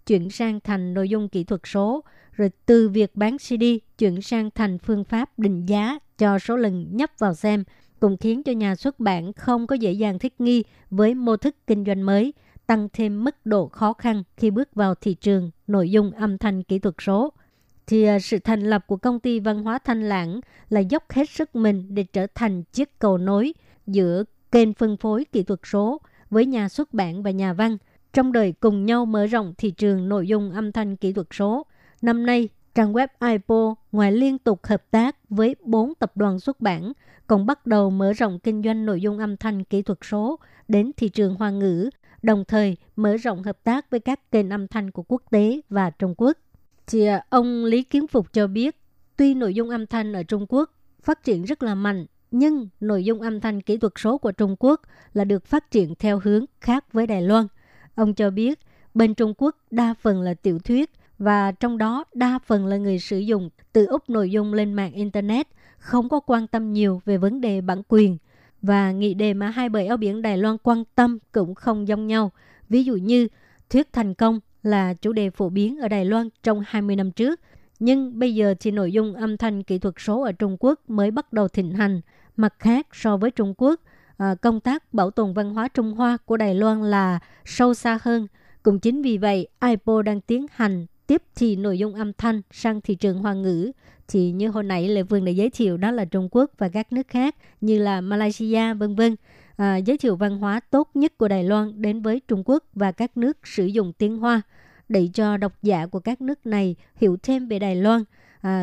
chuyển sang thành nội dung kỹ thuật số. Rồi từ việc bán CD chuyển sang thành phương pháp định giá cho số lần nhấp vào xem, cũng khiến cho nhà xuất bản không có dễ dàng thích nghi với mô thức kinh doanh mới, tăng thêm mức độ khó khăn khi bước vào thị trường nội dung âm thanh kỹ thuật số. Thì sự thành lập của công ty văn hóa Thanh Lãng là dốc hết sức mình để trở thành chiếc cầu nối giữa kênh phân phối kỹ thuật số với nhà xuất bản và nhà văn, trong đời cùng nhau mở rộng thị trường nội dung âm thanh kỹ thuật số. Năm nay, trang web iPo ngoài liên tục hợp tác với 4 tập đoàn xuất bản, còn bắt đầu mở rộng kinh doanh nội dung âm thanh kỹ thuật số đến thị trường Hoa ngữ, đồng thời mở rộng hợp tác với các kênh âm thanh của quốc tế và Trung Quốc. Thì ông Lý Kiến Phục cho biết, tuy nội dung âm thanh ở Trung Quốc phát triển rất là mạnh, nhưng nội dung âm thanh kỹ thuật số của Trung Quốc là được phát triển theo hướng khác với Đài Loan. Ông cho biết, bên Trung Quốc đa phần là tiểu thuyết, và trong đó đa phần là người sử dụng tự úp nội dung lên mạng Internet, không có quan tâm nhiều về vấn đề bản quyền. Và nghị đề mà hai bờ eo biển Đài Loan quan tâm cũng không giống nhau. Ví dụ như thuyết thành công là chủ đề phổ biến ở Đài Loan trong 20 năm trước. Nhưng bây giờ thì nội dung âm thanh kỹ thuật số ở Trung Quốc mới bắt đầu thịnh hành. Mặt khác, so với Trung Quốc, công tác bảo tồn văn hóa Trung Hoa của Đài Loan là sâu xa hơn. Cũng chính vì vậy, iPo đang tiến hành tiếp thì nội dung âm thanh sang thị trường Hoa ngữ. Thì như hồi nãy Lệ Phương đã giới thiệu, đó là Trung Quốc và các nước khác như là Malaysia, v.v. Giới thiệu văn hóa tốt nhất của Đài Loan đến với Trung Quốc và các nước sử dụng tiếng Hoa, để cho độc giả của các nước này hiểu thêm về Đài Loan,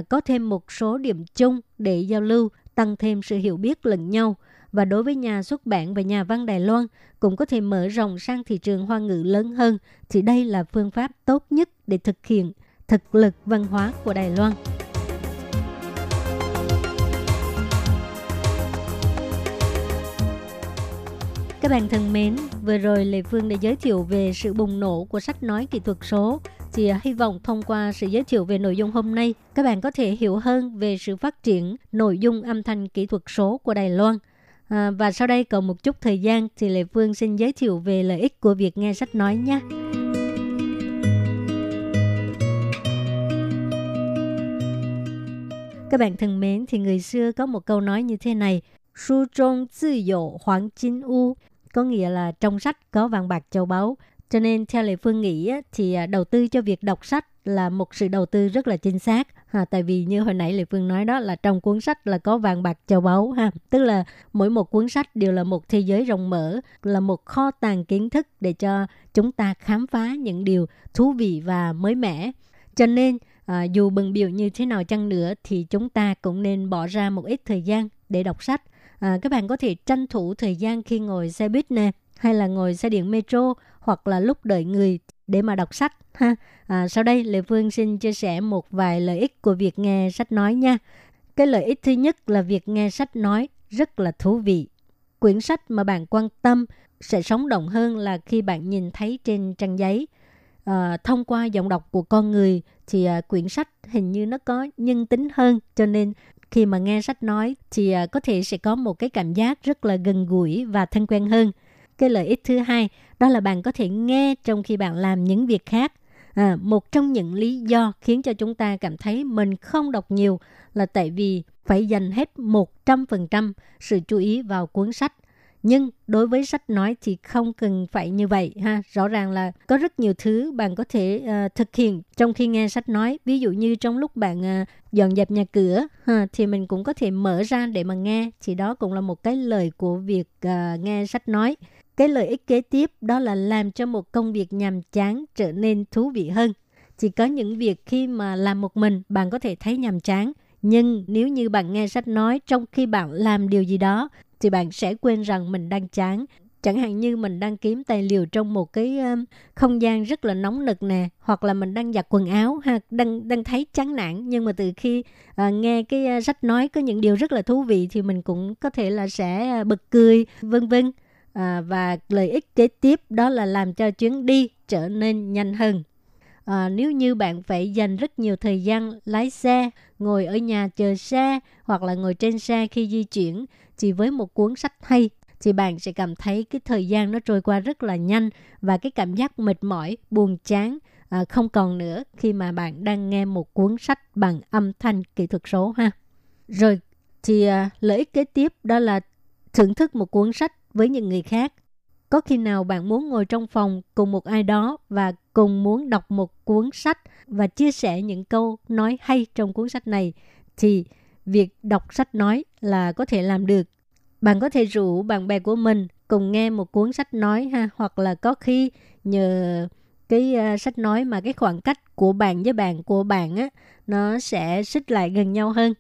có thêm một số điểm chung để giao lưu, tăng thêm sự hiểu biết lẫn nhau. Và đối với nhà xuất bản và nhà văn Đài Loan cũng có thể mở rộng sang thị trường Hoa ngữ lớn hơn, thì đây là phương pháp tốt nhất để thực hiện thực lực văn hóa của Đài Loan. Các bạn thân mến, vừa rồi Lê Phương đã giới thiệu về sự bùng nổ của sách nói kỹ thuật số. Thì hy vọng thông qua sự giới thiệu về nội dung hôm nay, các bạn có thể hiểu hơn về sự phát triển nội dung âm thanh kỹ thuật số của Đài Loan. Và sau đây còn một chút thời gian thì Lệ Phương xin giới thiệu về lợi ích của việc nghe sách nói nhé. Các bạn thân mến, thì người xưa có một câu nói như thế này: Su trong tự dụ hoàng chính u, có nghĩa là trong sách có vàng bạc châu báu. Cho nên theo Lệ Phương nghĩ thì đầu tư cho việc đọc sách là một sự đầu tư rất là chính xác. Tại vì như hồi nãy Lệ Phương nói đó, là trong cuốn sách là có vàng bạc châu báu. Tức là mỗi một cuốn sách đều là một thế giới rộng mở, là một kho tàng kiến thức để cho chúng ta khám phá những điều thú vị và mới mẻ. Cho nên dù bận bịu như thế nào chăng nữa thì chúng ta cũng nên bỏ ra một ít thời gian để đọc sách. Các bạn có thể tranh thủ thời gian khi ngồi xe buýt nè, hay là ngồi xe điện metro, hoặc là lúc đợi người để mà đọc sách ha. Sau đây Lê Phương xin chia sẻ một vài lợi ích của việc nghe sách nói nha. Cái lợi ích thứ nhất là việc nghe sách nói rất là thú vị. Quyển sách mà bạn quan tâm sẽ sống động hơn là khi bạn nhìn thấy trên trang giấy. Thông qua giọng đọc của con người thì quyển sách hình như nó có nhân tính hơn, cho nên khi mà nghe sách nói thì có thể sẽ có một cái cảm giác rất là gần gũi và thân quen hơn. Cái lợi ích thứ hai đó là bạn có thể nghe trong khi bạn làm những việc khác. Một trong những lý do khiến cho chúng ta cảm thấy mình không đọc nhiều là tại vì phải dành hết 100% sự chú ý vào cuốn sách. Nhưng đối với sách nói thì không cần phải như vậy ha. Rõ ràng là có rất nhiều thứ bạn có thể thực hiện trong khi nghe sách nói. Ví dụ như trong lúc bạn dọn dẹp nhà cửa thì mình cũng có thể mở ra để mà nghe. Thì đó cũng là một cái lợi của việc nghe sách nói. Cái lợi ích kế tiếp đó là làm cho một công việc nhàm chán trở nên thú vị hơn. Chỉ có những việc khi mà làm một mình bạn có thể thấy nhàm chán. Nhưng nếu như bạn nghe sách nói trong khi bạn làm điều gì đó thì bạn sẽ quên rằng mình đang chán. Chẳng hạn như mình đang kiếm tài liệu trong một cái không gian rất là nóng nực nè, hoặc là mình đang giặt quần áo, đang thấy chán nản. Nhưng mà từ khi nghe cái sách nói có những điều rất là thú vị thì mình cũng có thể là sẽ bật cười, vân vân. Và lợi ích kế tiếp đó là làm cho chuyến đi trở nên nhanh hơn. Nếu như bạn phải dành rất nhiều thời gian lái xe, ngồi ở nhà chờ xe hoặc là ngồi trên xe khi di chuyển, thì với một cuốn sách hay thì bạn sẽ cảm thấy cái thời gian nó trôi qua rất là nhanh và cái cảm giác mệt mỏi, buồn chán không còn nữa khi mà bạn đang nghe một cuốn sách bằng âm thanh kỹ thuật số ha. Rồi thì lợi ích kế tiếp đó là thưởng thức một cuốn sách với những người khác. Có khi nào bạn muốn ngồi trong phòng cùng một ai đó và cùng muốn đọc một cuốn sách và chia sẻ những câu nói hay trong cuốn sách này, thì việc đọc sách nói là có thể làm được. Bạn có thể rủ bạn bè của mình cùng nghe một cuốn sách nói ha, hoặc là có khi nhờ cái sách nói mà cái khoảng cách của bạn với bạn của bạn á, nó sẽ xích lại gần nhau hơn.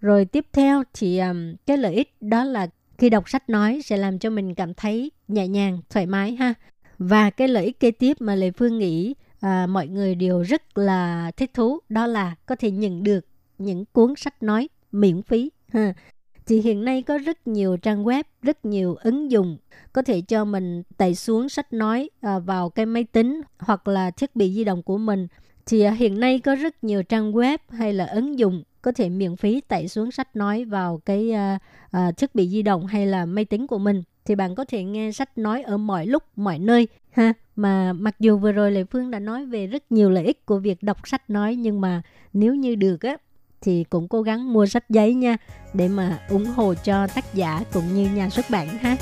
Rồi tiếp theo thì cái lợi ích đó là khi đọc sách nói sẽ làm cho mình cảm thấy nhẹ nhàng, thoải mái ha. Và cái lợi ích kế tiếp mà Lê Phương nghĩ mọi người đều rất là thích thú đó là có thể nhận được những cuốn sách nói miễn phí ha. Thì hiện nay có rất nhiều trang web, rất nhiều ứng dụng có thể cho mình tải xuống sách nói vào cái máy tính hoặc là thiết bị di động của mình. Thì hiện nay có rất nhiều trang web hay là ứng dụng có thể miễn phí tải xuống sách nói vào cái thiết bị di động hay là máy tính của mình. Thì bạn có thể nghe sách nói ở mọi lúc, mọi nơi ha. Mà mặc dù vừa rồi Lệ Phương đã nói về rất nhiều lợi ích của việc đọc sách nói, nhưng mà nếu như được á thì cũng cố gắng mua sách giấy nha, để mà ủng hộ cho tác giả cũng như nhà xuất bản ha.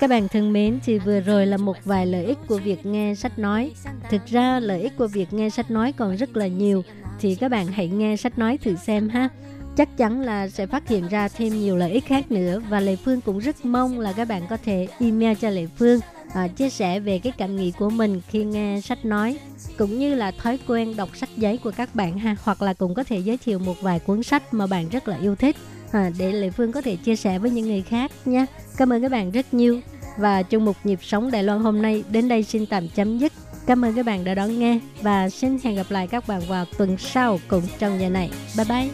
Các bạn thân mến, thì vừa rồi là một vài lợi ích của việc nghe sách nói. Thực ra lợi ích của việc nghe sách nói còn rất là nhiều, thì các bạn hãy nghe sách nói thử xem ha. Chắc chắn là sẽ phát hiện ra thêm nhiều lợi ích khác nữa. Và Lệ Phương cũng rất mong là các bạn có thể email cho Lệ Phương chia sẻ về cái cảm nghĩ của mình khi nghe sách nói, cũng như là thói quen đọc sách giấy của các bạn ha. Hoặc là cũng có thể giới thiệu một vài cuốn sách mà bạn rất là yêu thích để Lệ Phương có thể chia sẻ với những người khác nha. Cảm ơn các bạn rất nhiều. Và chung một nhịp sống Đài Loan hôm nay đến đây xin tạm chấm dứt. Cảm ơn các bạn đã đón nghe và xin hẹn gặp lại các bạn vào tuần sau cũng trong giờ này. Bye bye.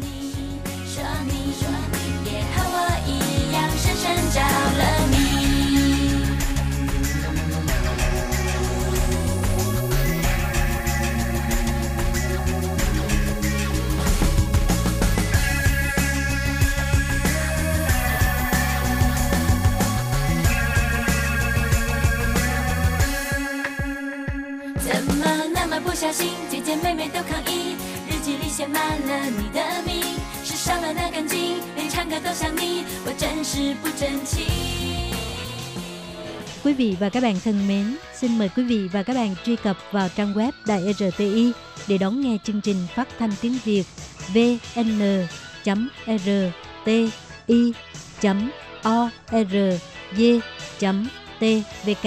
Quý vị và các bạn thân mến, xin mời quý vị và các bạn truy cập vào trang web Đài RTI để đón nghe chương trình phát thanh tiếng Việt vn.rti.org.tvk.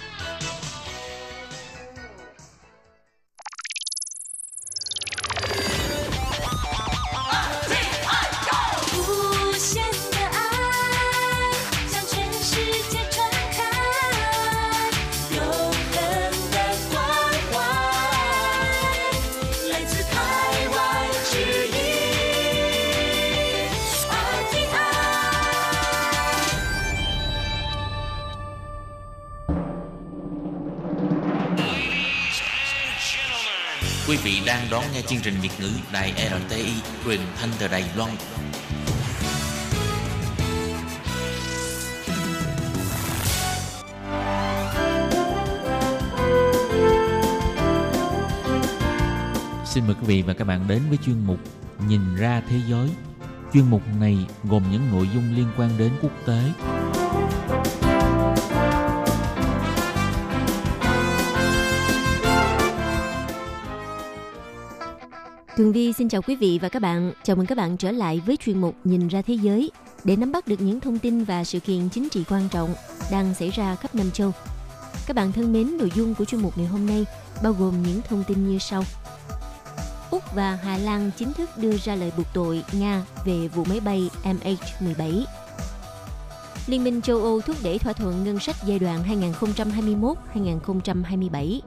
Quý vị đang đón nghe chương trình Việt ngữ Đài RTI truyền thanh từ Đài Loan. Xin mời quý vị và các bạn đến với chuyên mục Nhìn ra thế giới. Chuyên mục này gồm những nội dung liên quan đến quốc tế. Tường Vi xin chào quý vị và các bạn. Chào mừng các bạn trở lại với chuyên mục Nhìn ra thế giới để nắm bắt được những thông tin và sự kiện chính trị quan trọng đang xảy ra khắp năm châu. Các bạn thân mến, nội dung của chuyên mục ngày hôm nay bao gồm những thông tin như sau. Úc và Hà Lan chính thức đưa ra lời buộc tội Nga về vụ máy bay MH17. Liên minh châu Âu thúc đẩy thỏa thuận ngân sách giai đoạn 2021-2027.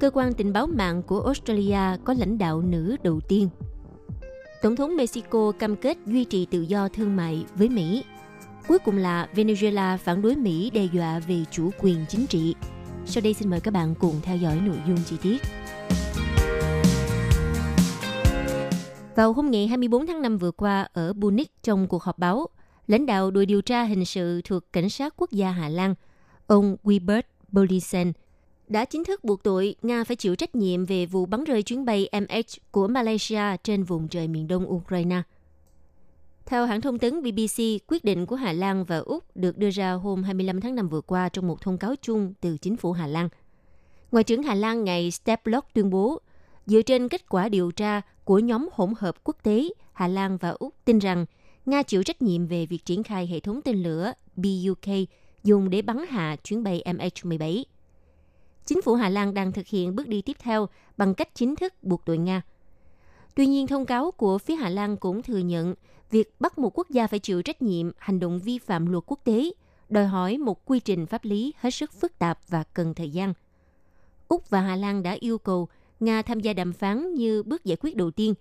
Cơ quan tình báo mạng của Australia có lãnh đạo nữ đầu tiên. Tổng thống Mexico cam kết duy trì tự do thương mại với Mỹ. Cuối cùng là Venezuela phản đối Mỹ đe dọa về chủ quyền chính trị. Sau đây xin mời các bạn cùng theo dõi nội dung chi tiết. Vào hôm ngày 24 tháng 5 vừa qua ở Munich, trong cuộc họp báo, lãnh đạo đội điều tra hình sự thuộc Cảnh sát Quốc gia Hà Lan, ông Wilbert Bolisen, đã chính thức buộc tội Nga phải chịu trách nhiệm về vụ bắn rơi chuyến bay MH của Malaysia trên vùng trời miền đông Ukraine. Theo hãng thông tấn BBC, quyết định của Hà Lan và Úc được đưa ra hôm 25 tháng 5 vừa qua trong một thông cáo chung từ chính phủ Hà Lan. Ngoại trưởng Hà Lan ngài Steplock tuyên bố, dựa trên kết quả điều tra của nhóm hỗn hợp quốc tế, Hà Lan và Úc tin rằng Nga chịu trách nhiệm về việc triển khai hệ thống tên lửa BUK dùng để bắn hạ chuyến bay MH17. Chính phủ Hà Lan đang thực hiện bước đi tiếp theo bằng cách chính thức buộc tội Nga. Tuy nhiên, thông cáo của phía Hà Lan cũng thừa nhận việc bắt một quốc gia phải chịu trách nhiệm hành động vi phạm luật quốc tế đòi hỏi một quy trình pháp lý hết sức phức tạp và cần thời gian. Úc và Hà Lan đã yêu cầu Nga tham gia đàm phán như bước giải quyết đầu tiên,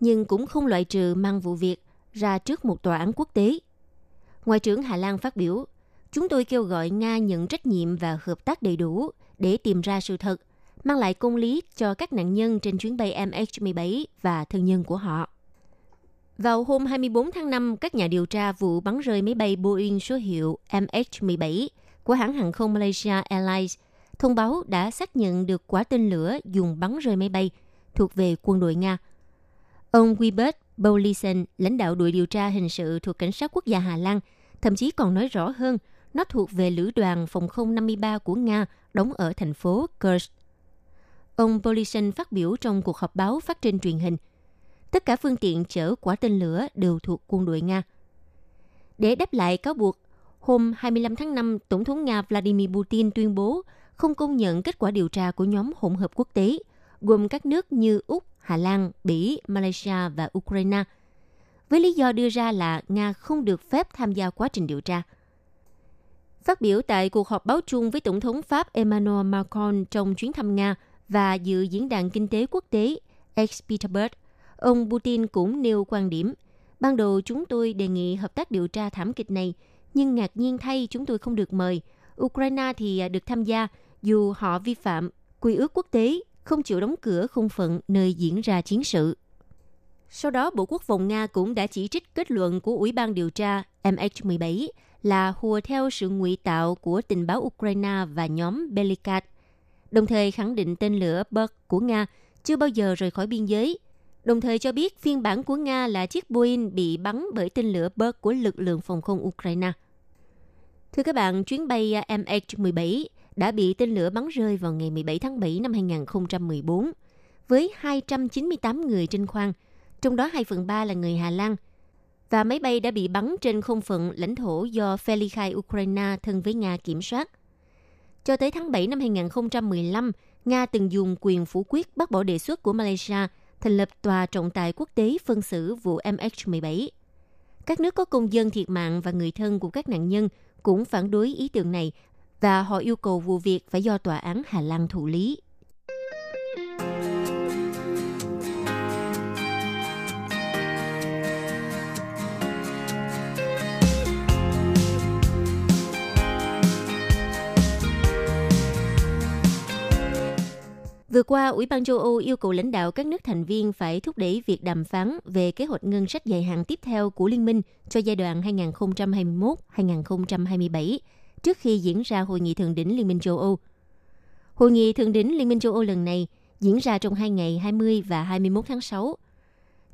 nhưng cũng không loại trừ mang vụ việc ra trước một tòa án quốc tế. Ngoại trưởng Hà Lan phát biểu, "Chúng tôi kêu gọi Nga nhận trách nhiệm và hợp tác đầy đủ để tìm ra sự thật, mang lại công lý cho các nạn nhân trên chuyến bay MH17 và thân nhân của họ." Vào hôm 24 tháng 5, các nhà điều tra vụ bắn rơi máy bay Boeing số hiệu MH17 của hãng hàng không Malaysia Airlines thông báo đã xác nhận được quả tên lửa dùng bắn rơi máy bay thuộc về quân đội Nga. Ông Wilbert Bolisen, lãnh đạo đội điều tra hình sự thuộc Cảnh sát Quốc gia Hà Lan, thậm chí còn nói rõ hơn, nó thuộc về lữ đoàn phòng không 53 của Nga đóng ở thành phố Kursk. Ông Bolisen phát biểu trong cuộc họp báo phát trên truyền hình, tất cả phương tiện chở quả tên lửa đều thuộc quân đội Nga. Để đáp lại cáo buộc, hôm 25 tháng 5, Tổng thống Nga Vladimir Putin tuyên bố không công nhận kết quả điều tra của nhóm hỗn hợp quốc tế, gồm các nước như Úc, Hà Lan, Bỉ, Malaysia và Ukraine, với lý do đưa ra là Nga không được phép tham gia quá trình điều tra. Phát biểu tại cuộc họp báo chung với Tổng thống Pháp Emmanuel Macron trong chuyến thăm Nga và dự diễn đàn kinh tế quốc tế Ex-Petersburg, ông Putin cũng nêu quan điểm, ban đầu chúng tôi đề nghị hợp tác điều tra thảm kịch này, nhưng ngạc nhiên thay chúng tôi không được mời. Ukraine thì được tham gia, dù họ vi phạm quy ước quốc tế, không chịu đóng cửa không phận nơi diễn ra chiến sự. Sau đó, Bộ Quốc phòng Nga cũng đã chỉ trích kết luận của Ủy ban điều tra MH17 là hùa theo sự ngụy tạo của tình báo Ukraine và nhóm Belikat, đồng thời khẳng định tên lửa Berk của Nga chưa bao giờ rời khỏi biên giới, đồng thời cho biết phiên bản của Nga là chiếc Boeing bị bắn bởi tên lửa Berk của lực lượng phòng không Ukraine. Thưa các bạn, chuyến bay MH17 đã bị tên lửa bắn rơi vào ngày 17 tháng 7 năm 2014, với 298 người trên khoang, trong đó 2/3 là người Hà Lan, và máy bay đã bị bắn trên không phận lãnh thổ do phe ly khai Ukraine thân với Nga kiểm soát. Cho tới tháng 7 năm 2015, Nga từng dùng quyền phủ quyết bác bỏ đề xuất của Malaysia thành lập tòa trọng tài quốc tế phân xử vụ MH17. Các nước có công dân thiệt mạng và người thân của các nạn nhân cũng phản đối ý tưởng này và họ yêu cầu vụ việc phải do tòa án Hà Lan thụ lý. Vừa qua, Ủy ban châu Âu yêu cầu lãnh đạo các nước thành viên phải thúc đẩy việc đàm phán về kế hoạch ngân sách dài hạn tiếp theo của Liên minh cho giai đoạn 2021-2027 trước khi diễn ra Hội nghị Thượng đỉnh Liên minh châu Âu. Hội nghị Thượng đỉnh Liên minh châu Âu lần này diễn ra trong 2 ngày 20 và 21 tháng 6.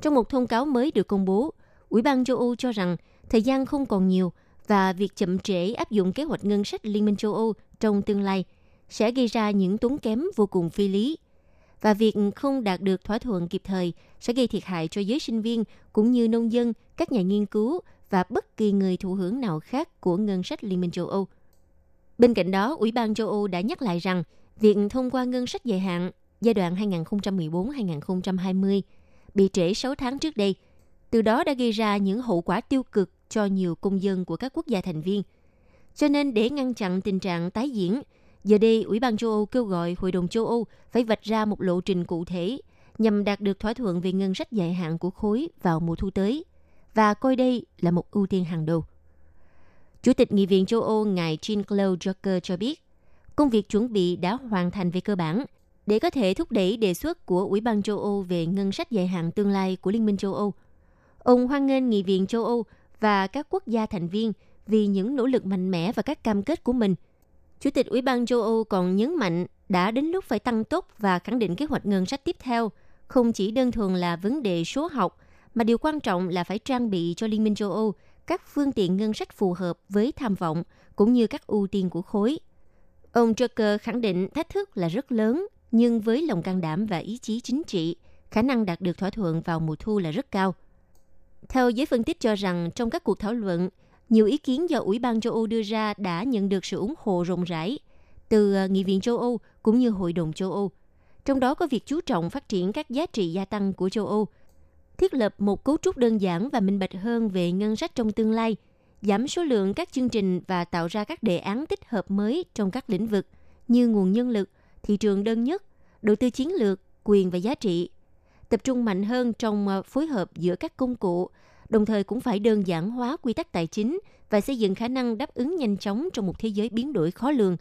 Trong một thông cáo mới được công bố, Ủy ban châu Âu cho rằng thời gian không còn nhiều và việc chậm trễ áp dụng kế hoạch ngân sách Liên minh châu Âu trong tương lai sẽ gây ra những tốn kém vô cùng phi lý. Và việc không đạt được thỏa thuận kịp thời sẽ gây thiệt hại cho giới sinh viên cũng như nông dân, các nhà nghiên cứu và bất kỳ người thụ hưởng nào khác của ngân sách Liên minh châu Âu. Bên cạnh đó, Ủy ban châu Âu đã nhắc lại rằng việc thông qua ngân sách dài hạn giai đoạn 2014-2020 bị trễ 6 tháng trước đây, từ đó đã gây ra những hậu quả tiêu cực cho nhiều công dân của các quốc gia thành viên. Cho nên để ngăn chặn tình trạng tái diễn, giờ đây Ủy ban châu Âu kêu gọi Hội đồng châu Âu phải vạch ra một lộ trình cụ thể nhằm đạt được thỏa thuận về ngân sách dài hạn của khối vào mùa thu tới và coi đây là một ưu tiên hàng đầu. Chủ tịch Nghị viện châu Âu ngài Jean-Claude Juncker cho biết, công việc chuẩn bị đã hoàn thành về cơ bản để có thể thúc đẩy đề xuất của Ủy ban châu Âu về ngân sách dài hạn tương lai của Liên minh châu Âu. Ông hoan nghênh Nghị viện châu Âu và các quốc gia thành viên vì những nỗ lực mạnh mẽ và các cam kết của mình. Chủ tịch Ủy ban châu Âu còn nhấn mạnh đã đến lúc phải tăng tốc và khẳng định kế hoạch ngân sách tiếp theo, không chỉ đơn thuần là vấn đề số học, mà điều quan trọng là phải trang bị cho Liên minh châu Âu các phương tiện ngân sách phù hợp với tham vọng cũng như các ưu tiên của khối. Ông Juncker khẳng định thách thức là rất lớn, nhưng với lòng can đảm và ý chí chính trị, khả năng đạt được thỏa thuận vào mùa thu là rất cao. Theo giới phân tích cho rằng, trong các cuộc thảo luận, nhiều ý kiến do Ủy ban châu Âu đưa ra đã nhận được sự ủng hộ rộng rãi từ Nghị viện châu Âu cũng như Hội đồng châu Âu. Trong đó có việc chú trọng phát triển các giá trị gia tăng của châu Âu, thiết lập một cấu trúc đơn giản và minh bạch hơn về ngân sách trong tương lai, giảm số lượng các chương trình và tạo ra các đề án tích hợp mới trong các lĩnh vực như nguồn nhân lực, thị trường đơn nhất, đầu tư chiến lược, quyền và giá trị. Tập trung mạnh hơn trong phối hợp giữa các công cụ, đồng thời cũng phải đơn giản hóa quy tắc tài chính và xây dựng khả năng đáp ứng nhanh chóng trong một thế giới biến đổi khó lường.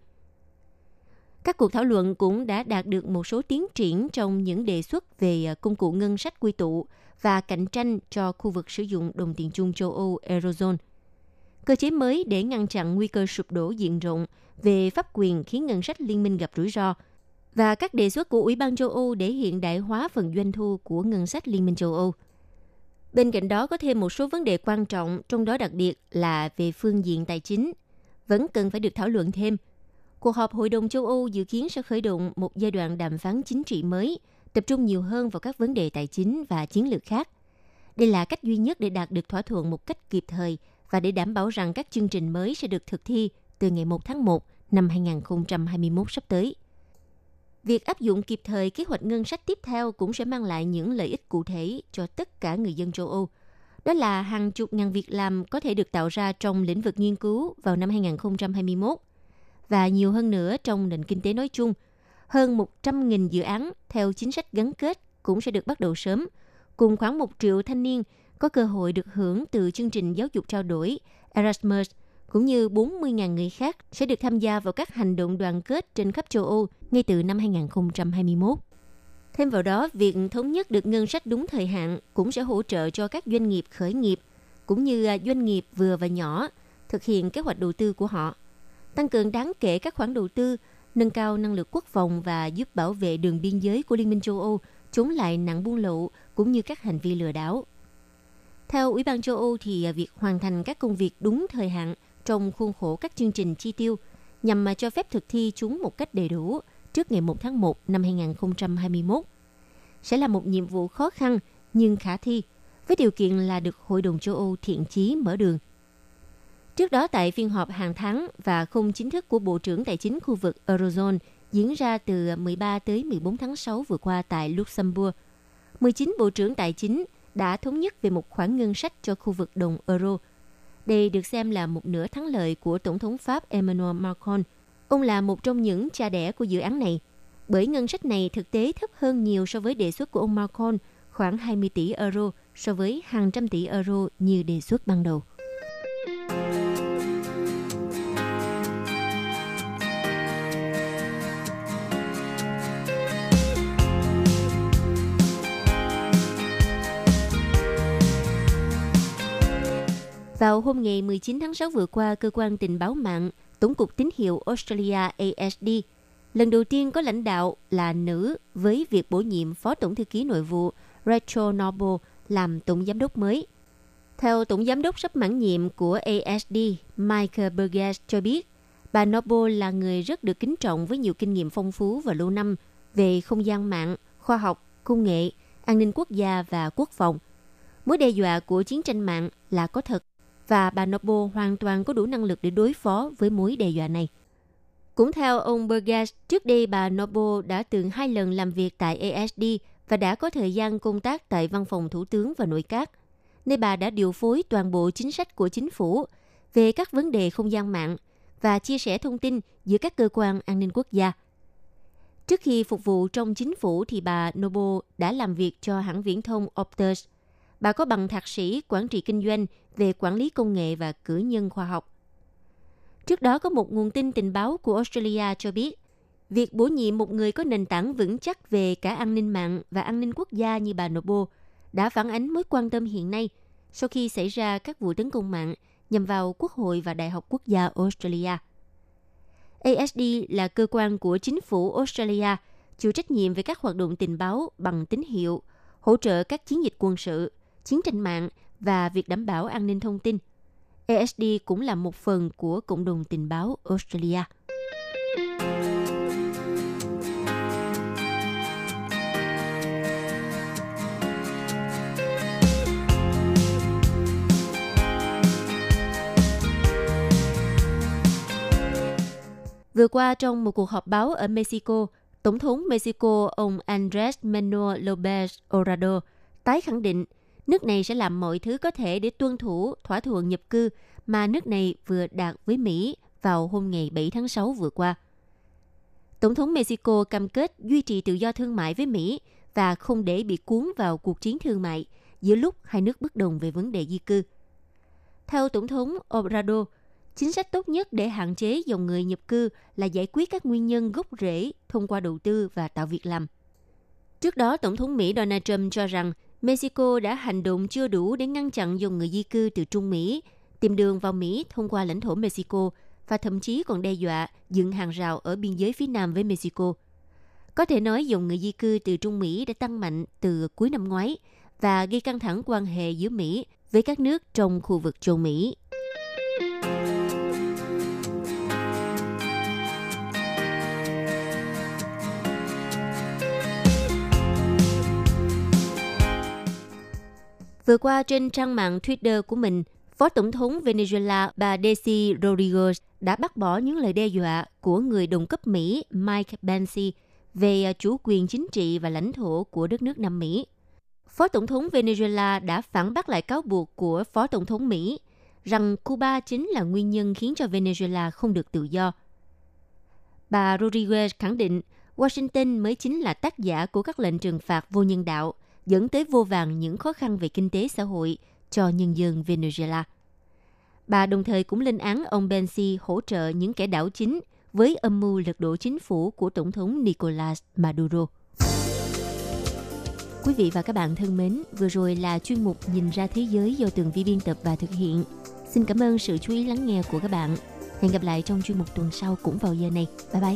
Các cuộc thảo luận cũng đã đạt được một số tiến triển trong những đề xuất về công cụ ngân sách quy tụ và cạnh tranh cho khu vực sử dụng đồng tiền chung châu Âu Eurozone. Cơ chế mới để ngăn chặn nguy cơ sụp đổ diện rộng về pháp quyền khiến ngân sách liên minh gặp rủi ro và các đề xuất của Ủy ban châu Âu để hiện đại hóa phần doanh thu của ngân sách Liên minh châu Âu. Bên cạnh đó có thêm một số vấn đề quan trọng, trong đó đặc biệt là về phương diện tài chính, vẫn cần phải được thảo luận thêm. Cuộc họp Hội đồng châu Âu dự kiến sẽ khởi động một giai đoạn đàm phán chính trị mới, tập trung nhiều hơn vào các vấn đề tài chính và chiến lược khác. Đây là cách duy nhất để đạt được thỏa thuận một cách kịp thời và để đảm bảo rằng các chương trình mới sẽ được thực thi từ ngày 1 tháng 1 năm 2021 sắp tới. Việc áp dụng kịp thời kế hoạch ngân sách tiếp theo cũng sẽ mang lại những lợi ích cụ thể cho tất cả người dân châu Âu. Đó là hàng chục ngàn việc làm có thể được tạo ra trong lĩnh vực nghiên cứu vào năm 2021 và nhiều hơn nữa trong nền kinh tế nói chung. Hơn 100.000 dự án theo chính sách gắn kết cũng sẽ được bắt đầu sớm, cùng khoảng 1 triệu thanh niên có cơ hội được hưởng từ chương trình giáo dục trao đổi Erasmus, cũng như 40.000 người khác sẽ được tham gia vào các hành động đoàn kết trên khắp châu Âu ngay từ năm 2021. Thêm vào đó, việc thống nhất được ngân sách đúng thời hạn cũng sẽ hỗ trợ cho các doanh nghiệp khởi nghiệp, cũng như doanh nghiệp vừa và nhỏ, thực hiện kế hoạch đầu tư của họ, tăng cường đáng kể các khoản đầu tư, nâng cao năng lực quốc phòng và giúp bảo vệ đường biên giới của Liên minh châu Âu, chống lại nạn buôn lậu, cũng như các hành vi lừa đảo. Theo Ủy ban châu Âu thì việc hoàn thành các công việc đúng thời hạn trong khuôn khổ các chương trình chi tiêu nhằm mà cho phép thực thi chúng một cách đầy đủ trước ngày 1 tháng 1 năm 2021 sẽ là một nhiệm vụ khó khăn nhưng khả thi, với điều kiện là được Hội đồng châu Âu thiện chí mở đường. Trước đó tại phiên họp hàng tháng và không chính thức của Bộ trưởng Tài chính khu vực Eurozone diễn ra từ 13 tới 14 tháng 6 vừa qua tại Luxembourg, 19 Bộ trưởng Tài chính đã thống nhất về một khoản ngân sách cho khu vực đồng Euro. Đây được xem là một nửa thắng lợi của Tổng thống Pháp Emmanuel Macron. Ông là một trong những cha đẻ của dự án này, bởi ngân sách này thực tế thấp hơn nhiều so với đề xuất của ông Macron, khoảng 20 tỷ euro so với hàng trăm tỷ euro như đề xuất ban đầu. Vào hôm ngày 19 tháng 6 vừa qua, cơ quan tình báo mạng Tổng cục Tín hiệu Australia ASD lần đầu tiên có lãnh đạo là nữ với việc bổ nhiệm Phó Tổng thư ký Nội vụ Rachel Noble làm Tổng giám đốc mới. Theo Tổng giám đốc sắp mãn nhiệm của ASD, Michael Burgess cho biết, bà Noble là người rất được kính trọng với nhiều kinh nghiệm phong phú và lâu năm về không gian mạng, khoa học, công nghệ, an ninh quốc gia và quốc phòng. Mối đe dọa của chiến tranh mạng là có thật và bà Noble hoàn toàn có đủ năng lực để đối phó với mối đe dọa này. Cũng theo ông Burgess, trước đây bà Noble đã từng 2 lần làm việc tại ASD và đã có thời gian công tác tại Văn phòng Thủ tướng và Nội các, nơi bà đã điều phối toàn bộ chính sách của chính phủ về các vấn đề không gian mạng và chia sẻ thông tin giữa các cơ quan an ninh quốc gia. Trước khi phục vụ trong chính phủ thì bà Noble đã làm việc cho hãng viễn thông Optus. Bà có bằng thạc sĩ quản trị kinh doanh về quản lý công nghệ và cử nhân khoa học. Trước đó có một nguồn tin tình báo của Australia cho biết, việc bổ nhiệm một người có nền tảng vững chắc về cả an ninh mạng và an ninh quốc gia như bà Noble đã phản ánh mối quan tâm hiện nay sau khi xảy ra các vụ tấn công mạng nhằm vào Quốc hội và Đại học Quốc gia Australia. ASD là cơ quan của chính phủ Australia chịu trách nhiệm về các hoạt động tình báo bằng tín hiệu, hỗ trợ các chiến dịch quân sự, chiến tranh mạng và việc đảm bảo an ninh thông tin. ASD cũng là một phần của cộng đồng tình báo Australia. Vừa qua, trong một cuộc họp báo ở Mexico, Tổng thống Mexico ông Andrés Manuel López Obrador tái khẳng định nước này sẽ làm mọi thứ có thể để tuân thủ thỏa thuận nhập cư mà nước này vừa đạt với Mỹ vào hôm ngày 7 tháng 6 vừa qua. Tổng thống Mexico cam kết duy trì tự do thương mại với Mỹ và không để bị cuốn vào cuộc chiến thương mại giữa lúc hai nước bất đồng về vấn đề di cư. Theo Tổng thống Obrador, chính sách tốt nhất để hạn chế dòng người nhập cư là giải quyết các nguyên nhân gốc rễ thông qua đầu tư và tạo việc làm. Trước đó, Tổng thống Mỹ Donald Trump cho rằng Mexico đã hành động chưa đủ để ngăn chặn dòng người di cư từ Trung Mỹ, tìm đường vào Mỹ thông qua lãnh thổ Mexico và thậm chí còn đe dọa dựng hàng rào ở biên giới phía nam với Mexico. Có thể nói dòng người di cư từ Trung Mỹ đã tăng mạnh từ cuối năm ngoái và gây căng thẳng quan hệ giữa Mỹ với các nước trong khu vực châu Mỹ. Vừa qua, trên trang mạng Twitter của mình, Phó Tổng thống Venezuela bà Delcy Rodríguez đã bác bỏ những lời đe dọa của người đồng cấp Mỹ Mike Pence về chủ quyền chính trị và lãnh thổ của đất nước Nam Mỹ. Phó Tổng thống Venezuela đã phản bác lại cáo buộc của Phó Tổng thống Mỹ rằng Cuba chính là nguyên nhân khiến cho Venezuela không được tự do. Bà Rodríguez khẳng định Washington mới chính là tác giả của các lệnh trừng phạt vô nhân đạo, dẫn tới vô vàn những khó khăn về kinh tế xã hội cho nhân dân Venezuela. Bà đồng thời cũng lên án ông Pence hỗ trợ những kẻ đảo chính với âm mưu lật đổ chính phủ của Tổng thống Nicolas Maduro. Quý vị và các bạn thân mến, vừa rồi là chuyên mục Nhìn ra thế giới do Tường Vi biên tập và thực hiện. Xin cảm ơn sự chú ý lắng nghe của các bạn. Hẹn gặp lại trong chuyên mục tuần sau cũng vào giờ này. Bye bye!